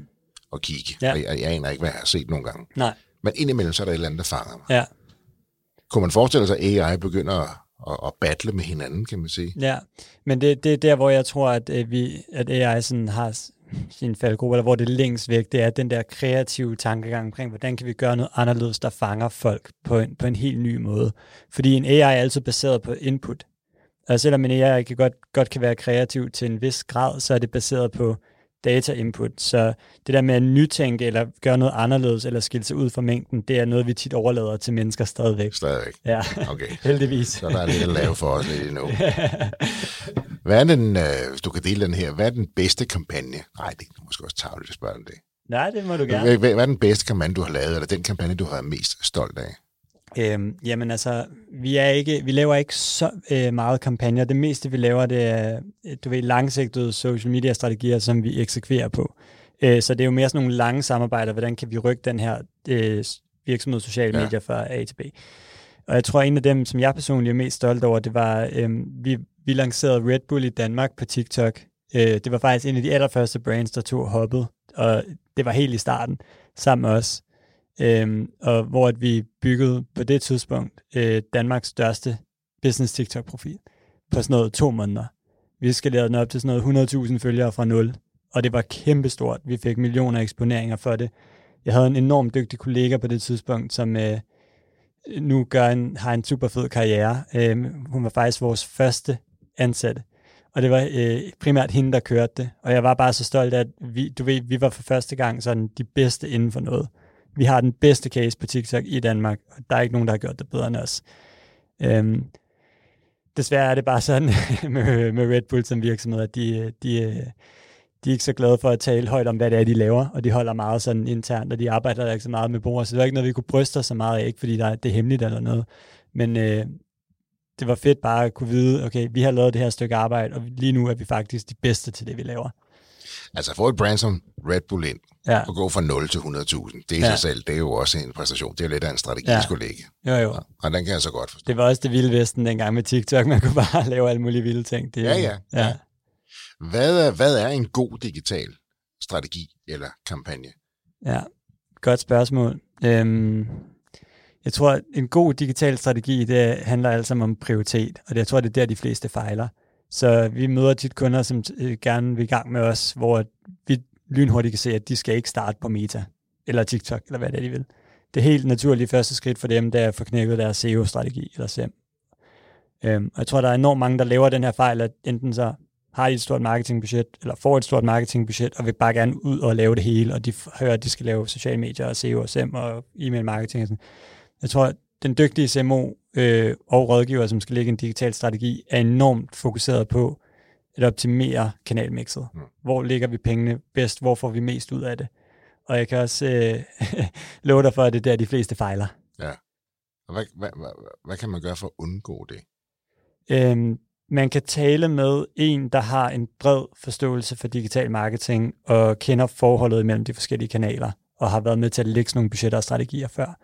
at kigge. Ja. Jeg aner ikke, hvad jeg har set nogle gange. Nej. Men indimellem, så er der et eller andet, der fanger mig. Ja. Kunne man forestille sig, at AI begynder at battle med hinanden, kan man sige? Ja, men det er der, hvor jeg tror, at AI sådan har sin faldgruppe, eller hvor det er længst væk, det er den der kreative tankegang omkring, hvordan kan vi gøre noget anderledes, der fanger folk på en helt ny måde. Fordi en AI er altid baseret på input. Og selvom en AI godt kan være kreativ til en vis grad, så er det baseret på data-input, så det der med at nytænke eller gøre noget anderledes eller skille sig ud fra mængden, det er noget, vi tit overlader til mennesker stadigvæk. Ja, okay. Heldigvis. Så der er lidt at lave for os lidt endnu. Hvad er den, hvis du kan dele den her, hvad er den bedste kampagne? Nej, det er måske også tarveligt at spørge om det. Nej, det må du gerne. Hvad er den bedste kampagne, du har lavet, eller den kampagne, du har mest stolt af? Jamen altså, vi laver ikke så meget kampagner. Det meste vi laver, det er langsigtede social media strategier, som vi eksekverer på. Så det er jo mere sådan nogle lange samarbejder. Hvordan kan vi rykke den her virksomhed sociale medier fra A til B? Og jeg tror, en af dem, som jeg personligt er mest stolt over, det var, vi lancerede Red Bull i Danmark på TikTok. Det var faktisk en af de allerførste brands, der tog hoppet, og det var helt i starten sammen med os. Og hvor at vi byggede på det tidspunkt Danmarks største business TikTok-profil på sådan noget 2 måneder. Vi skalerede den op til sådan noget 100.000 følgere fra 0, og det var kæmpestort. Vi fik millioner af eksponeringer for det. Jeg havde en enormt dygtig kollega på det tidspunkt, som nu har en super fed karriere. Hun var faktisk vores første ansatte, og det var primært hende, der kørte det. Og jeg var bare så stolt af, at vi var for første gang sådan de bedste inden for noget. Vi har den bedste case på TikTok i Danmark, og der er ikke nogen, der har gjort det bedre end os. Desværre er det bare sådan med Red Bull som virksomhed, at de er ikke så glade for at tale højt om, hvad det er, de laver, og de holder meget sådan internt, og de arbejder ikke så meget med brugere, så det var ikke noget, vi kunne bryste os så meget af, ikke fordi det er hemmeligt eller noget. Men det var fedt bare at kunne vide, okay, vi har lavet det her stykke arbejde, og lige nu er vi faktisk de bedste til det, vi laver. Altså få et brand som Red Bull ind og gå fra 0 til 100.000, det er sig selv, det er jo også en præstation. Det er jo lidt af en strategi, der skulle ligge. Jo. Og den kan jeg så godt forstå. Det var også det vilde vesten dengang med TikTok, man kunne bare lave alle mulige vilde ting. Det, Hvad er en god digital strategi eller kampagne? Ja, godt spørgsmål. Jeg tror, at en god digital strategi, det handler altså om prioritet, og jeg tror, det er der, de fleste fejler. Så vi møder tit kunder, som gerne vil i gang med os, hvor vi lynhurtigt kan se, at de skal ikke starte på Meta eller TikTok, eller hvad det er, de vil. Det helt naturlige første skridt for dem, der får knækket deres SEO-strategi eller SEM. Og jeg tror, der er enormt mange, der laver den her fejl, at enten så har de et stort marketingbudget, eller får et stort marketingbudget, og vil bare gerne ud og lave det hele, og de hører, at de skal lave sociale medier, og SEO, og SEM, og e-mail-marketing og sådan. Jeg tror, at den dygtige CMO og rådgiver, som skal lægge en digital strategi, er enormt fokuseret på at optimere kanalmixet. Hvor ligger vi pengene bedst? Hvor får vi mest ud af det? Og jeg kan også love dig for, at det er der, de fleste fejler. Ja. Og hvad kan man gøre for at undgå det? Man kan tale med en, der har en bred forståelse for digital marketing og kender forholdet mellem de forskellige kanaler og har været med til at lægge sådan nogle budgetter og strategier før.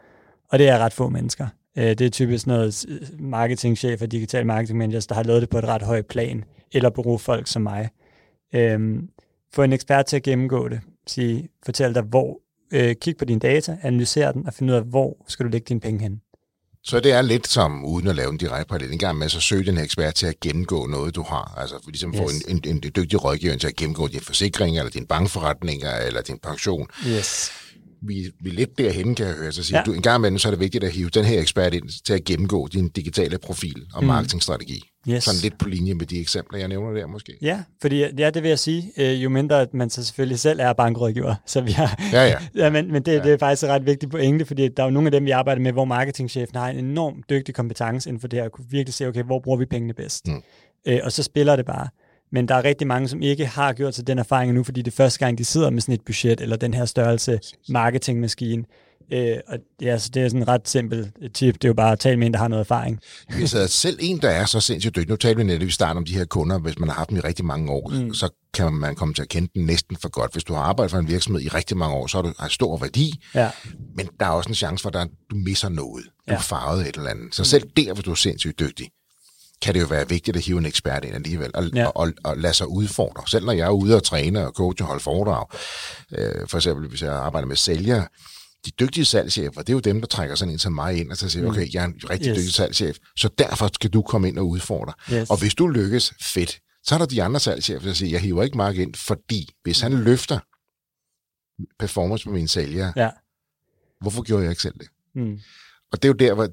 Og det er ret få mennesker. Det er typisk noget marketingchef og digital marketing manager, der har lavet det på et ret højt plan, eller bruger folk som mig. Få en ekspert til at gennemgå det. Fortæl dig, hvor. Kig på dine data, analyser den og find ud af, hvor skal du lægge dine penge hen. Så det er lidt som, uden at lave en direkte parallel, en gang med at søge den ekspert til at gennemgå noget, du har. Altså ligesom få en dygtig rådgiver til at gennemgå dine forsikringer, eller dine bankforretninger, eller din pension. Yes. Vi lidt derhen, kan jeg høre, så siger, ja. Du, en gang imellem, så er det vigtigt at hive den her ekspert ind til at gennemgå din digitale profil og marketingstrategi. Yes. Sådan lidt på linje med de eksempler, jeg nævner der måske. Ja, fordi ja, det vil jeg sige, jo mindre at man så selvfølgelig selv er bankrådgiver, så vi har... Ja. Det er faktisk ret vigtigt pointe, fordi der er jo nogle af dem, vi arbejder med, hvor marketingchefen har en enormt dygtig kompetence inden for det her, og kunne virkelig se, okay, hvor bruger vi pengene bedst? Og så spiller det bare. Men der er rigtig mange, som ikke har gjort sig den erfaring nu, fordi det er første gang, de sidder med sådan et budget, eller den her størrelse marketingmaskine. Så det er sådan en ret simpel tip. Det er jo bare at tale med en, der har noget erfaring. Hvis der er selv en, der er så sindssygt dygtig, nu taler vi netop i starten om de her kunder, hvis man har haft dem i rigtig mange år, så kan man komme til at kende den næsten for godt. Hvis du har arbejdet for en virksomhed i rigtig mange år, så har du stor værdi, men der er også en chance for, at du misser noget. Du er farvet et eller andet. Så selv der, hvis du er sindssygt dygtig, kan det jo være vigtigt at hive en ekspert ind alligevel, og lade sig udfordre. Selv når jeg er ude og træne og coach og holde foredrag, for eksempel hvis jeg arbejder med sælgere, de dygtige salgschefer, det er jo dem, der trækker sådan en som mig ind, og så siger, okay, jeg er en rigtig dygtig salgschef, så derfor skal du komme ind og udfordre. Yes. Og hvis du lykkes, fedt. Så er der de andre salgschefer, der siger, jeg hiver ikke Mark ind, fordi hvis han løfter performance med mine sælgere, hvorfor gjorde jeg ikke selv det? Og det er jo der, hvor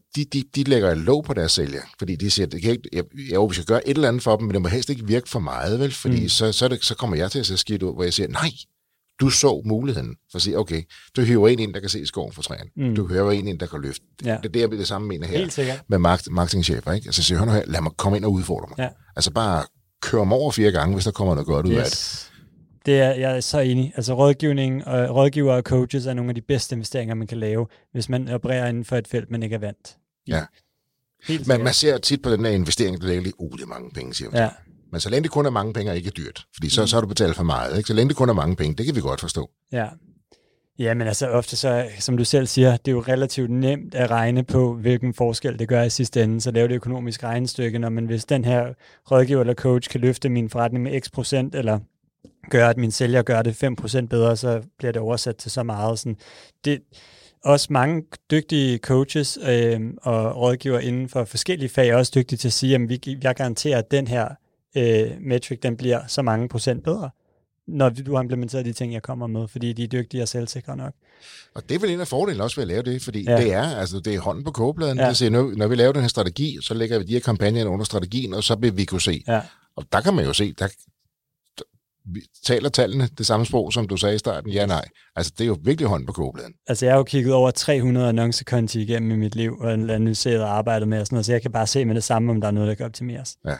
de lægger et låg på deres sælger, fordi de siger, hvis jeg gør et eller andet for dem, men det må helst ikke virke for meget, vel? Fordi så kommer jeg til at se skidt ud, hvor jeg siger, nej, du så muligheden for at sige, okay, du hører en ind, der kan se skoven for træerne. Du hører en ind, der kan løfte. Ja. Det er det, jeg bliver det samme mener her med marketingchefer, ikke? Altså siger, hør nu her, lad mig komme ind og udfordre mig. Ja. Altså bare kør om over 4 gange, hvis der kommer noget godt ud af det. Det er jeg er så enig. Altså rådgivere og coaches er nogle af de bedste investeringer, man kan lave, hvis man opererer inden for et felt, man ikke er vant. Ja. Man ser tit på den her investering, der ligger lige, det er mange penge, siger man. Ja. Men så længe det kun er mange penge, ikke er dyrt. Fordi så har du betalt for meget. Ikke? Så længe det kun er mange penge, det kan vi godt forstå. Ja. Ja, men altså ofte så, som du selv siger, det er jo relativt nemt at regne på, hvilken forskel det gør i sidste ende. Så lave det økonomisk regnestykke, når man hvis den her rådgiver eller coach kan løfte min forretning med x% eller gør, at min sælger gør det 5% bedre, så bliver det oversat til så meget. Sådan. Det også mange dygtige coaches og rådgivere inden for forskellige fag er også dygtige til at sige, at jeg garanterer, at den her metric, den bliver så mange procent bedre, når du har implementeret de ting, jeg kommer med, fordi de er dygtige og selvsikre nok. Og det er vel en af fordelene også ved at lave det, fordi det er hånden på kogebladen. Ja. Siger, når vi laver den her strategi, så lægger vi de her kampagner under strategien, og så vil vi kunne se. Ja. Og der kan man jo se, vi taler tallene det samme sprog, som du sagde i starten? Ja, nej. Altså, det er jo virkelig hånden på kogebladen. Altså, jeg har jo kigget over 300 annoncekonti igennem i mit liv, og analyseret og arbejdet med og sådan noget, så jeg kan bare se med det samme, om der er noget, der kan optimeres. Ja.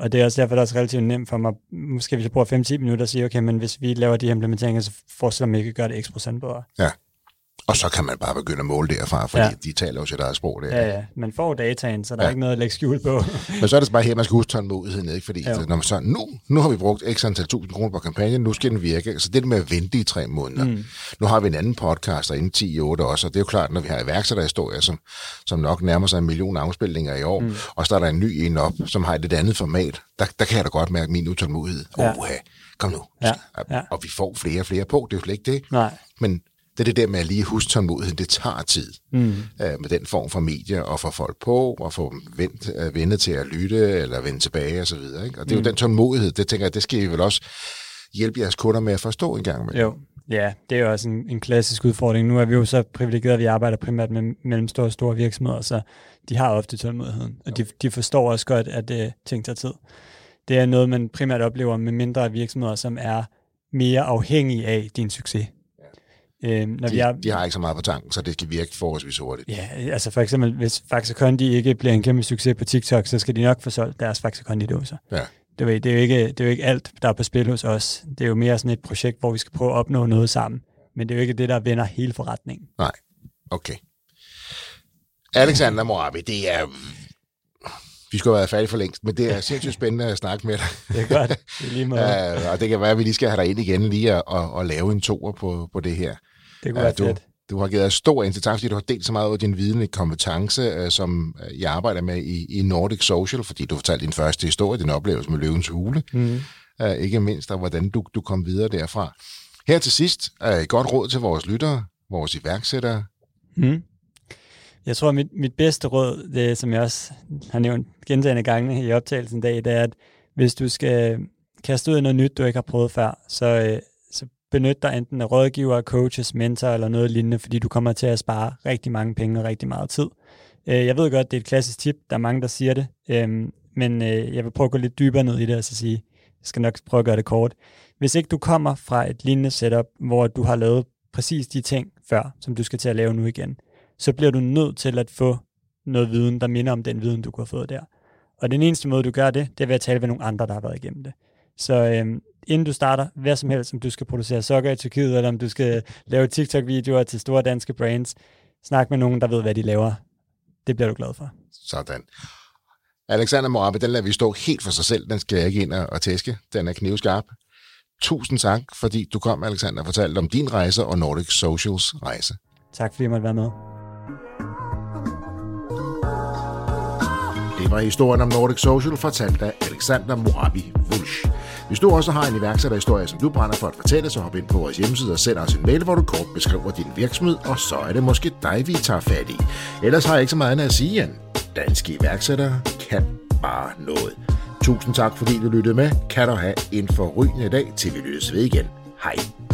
Og det er også derfor, det er også relativt nemt for mig, måske hvis jeg bruger 5-10 minutter, og sige, okay, men hvis vi laver de implementeringer, så forestiller mig ikke at gøre det x% bedre. Ja. Og så kan man bare begynde at måle derfra, fordi de taler jo sit eget sprog. Der. Ja, man får dataen, så der er ikke noget at lægge skjul på. Men så er det bare her, man skal huske tålmodigheden, ikke? Fordi når man så, nu har vi brugt x antal 1.000 kroner på kampagnen, nu skal den virke. Så det med at vente i 3 måneder. Mm. Nu har vi en anden podcast derinde 10 i 8 også, og det er jo klart, når vi har iværksætterhistorier, som nok nærmer sig 1 million afspilninger i år, og så er der en ny en op, som har et lidt andet format, der kan jeg da godt mærke min utålmodighed. Kom nu. Ja. Og vi får flere og flere på, det er jo slet ikke det. Nej. Men det er det der med at lige huske tålmodigheden, det tager tid med den form for medier, og få folk på, og få vende til at lytte, eller vende tilbage, og så videre. Ikke? Og det er jo den tålmodighed, det tænker jeg, det skal I vel også hjælpe jeres kunder med at forstå en gang med. Jo, ja, det er jo også en klassisk udfordring. Nu er vi jo så privilegerede, at vi arbejder primært med mellemstore og store virksomheder, så de har ofte tålmodigheden, og de forstår også godt, at ting tager tid. Det er noget, man primært oplever med mindre virksomheder, som er mere afhængige af din succes. Når de har ikke så meget på tanken, så det skal virke forholdsvis hurtigt. Ja, altså for eksempel, hvis Faxe Kondi ikke bliver en kæmpe succes på TikTok, så skal de nok få solgt deres Faxe Kondi-dåser. Ja. Det er jo ikke alt, der er på spil hos os. Det er jo mere sådan et projekt, hvor vi skal prøve at opnå noget sammen. Men det er jo ikke det, der vender hele forretningen. Nej, okay. Alexander Morabbi, det er... Vi skulle have været færdige for længst, men det er sindssygt spændende at snakke med dig. Det er godt, det er lige meget. Og det kan være, at vi lige skal have dig ind igen lige og lave en tour på det her. Det kunne være fedt. Du har givet stor indsigt, fordi du har delt så meget ud af din viden og kompetence, som jeg arbejder med i Nordic Social, fordi du fortalte din første historie, din oplevelse med Løvens Hule. Mm. Ikke mindst, og hvordan du kom videre derfra. Her til sidst, godt råd til vores lyttere, vores iværksættere. Mm. Jeg tror, at mit bedste råd, det som jeg også har nævnt gentagne gange i optagelsen i dag, det er, at hvis du skal kaste ud i noget nyt, du ikke har prøvet før, så benyt dig enten af rådgiver, coaches, mentor eller noget lignende, fordi du kommer til at spare rigtig mange penge og rigtig meget tid. Jeg ved godt, det er et klassisk tip, der er mange, der siger det, men jeg vil prøve at gå lidt dybere ned i det og så sige, jeg skal nok prøve at gøre det kort. Hvis ikke du kommer fra et lignende setup, hvor du har lavet præcis de ting før, som du skal til at lave nu igen, så bliver du nødt til at få noget viden, der minder om den viden, du kunne have fået der. Og den eneste måde, du gør det, det er ved at tale med nogle andre, der har været igennem det. Så inden du starter, hvad som helst, om du skal producere sokker i Tyrkiet, eller om du skal lave TikTok-videoer til store danske brands, snak med nogen, der ved, hvad de laver. Det bliver du glad for. Sådan. Alexander Morabbi, den lader vi stå helt for sig selv. Den skal jeg ikke ind og tæske. Den er knivskarp. Tusind tak, fordi du kom, Alexander, og fortalte om din rejse og Nordic Socials rejse. Tak, fordi jeg måtte være med. Det var historien om Nordic Social, fortalt af Alexander Morabbi Wulsch. Hvis du også har en iværksætterhistorie, som du brænder for at fortælle, så hop ind på vores hjemmeside og send os en mail, hvor du kort beskriver din virksomhed, og så er det måske dig, vi tager fat i. Ellers har jeg ikke så meget andet at sige end, danske iværksættere kan bare noget. Tusind tak, fordi du lyttede med. Kan du have en forrygende dag, til vi lyttes ved igen. Hej.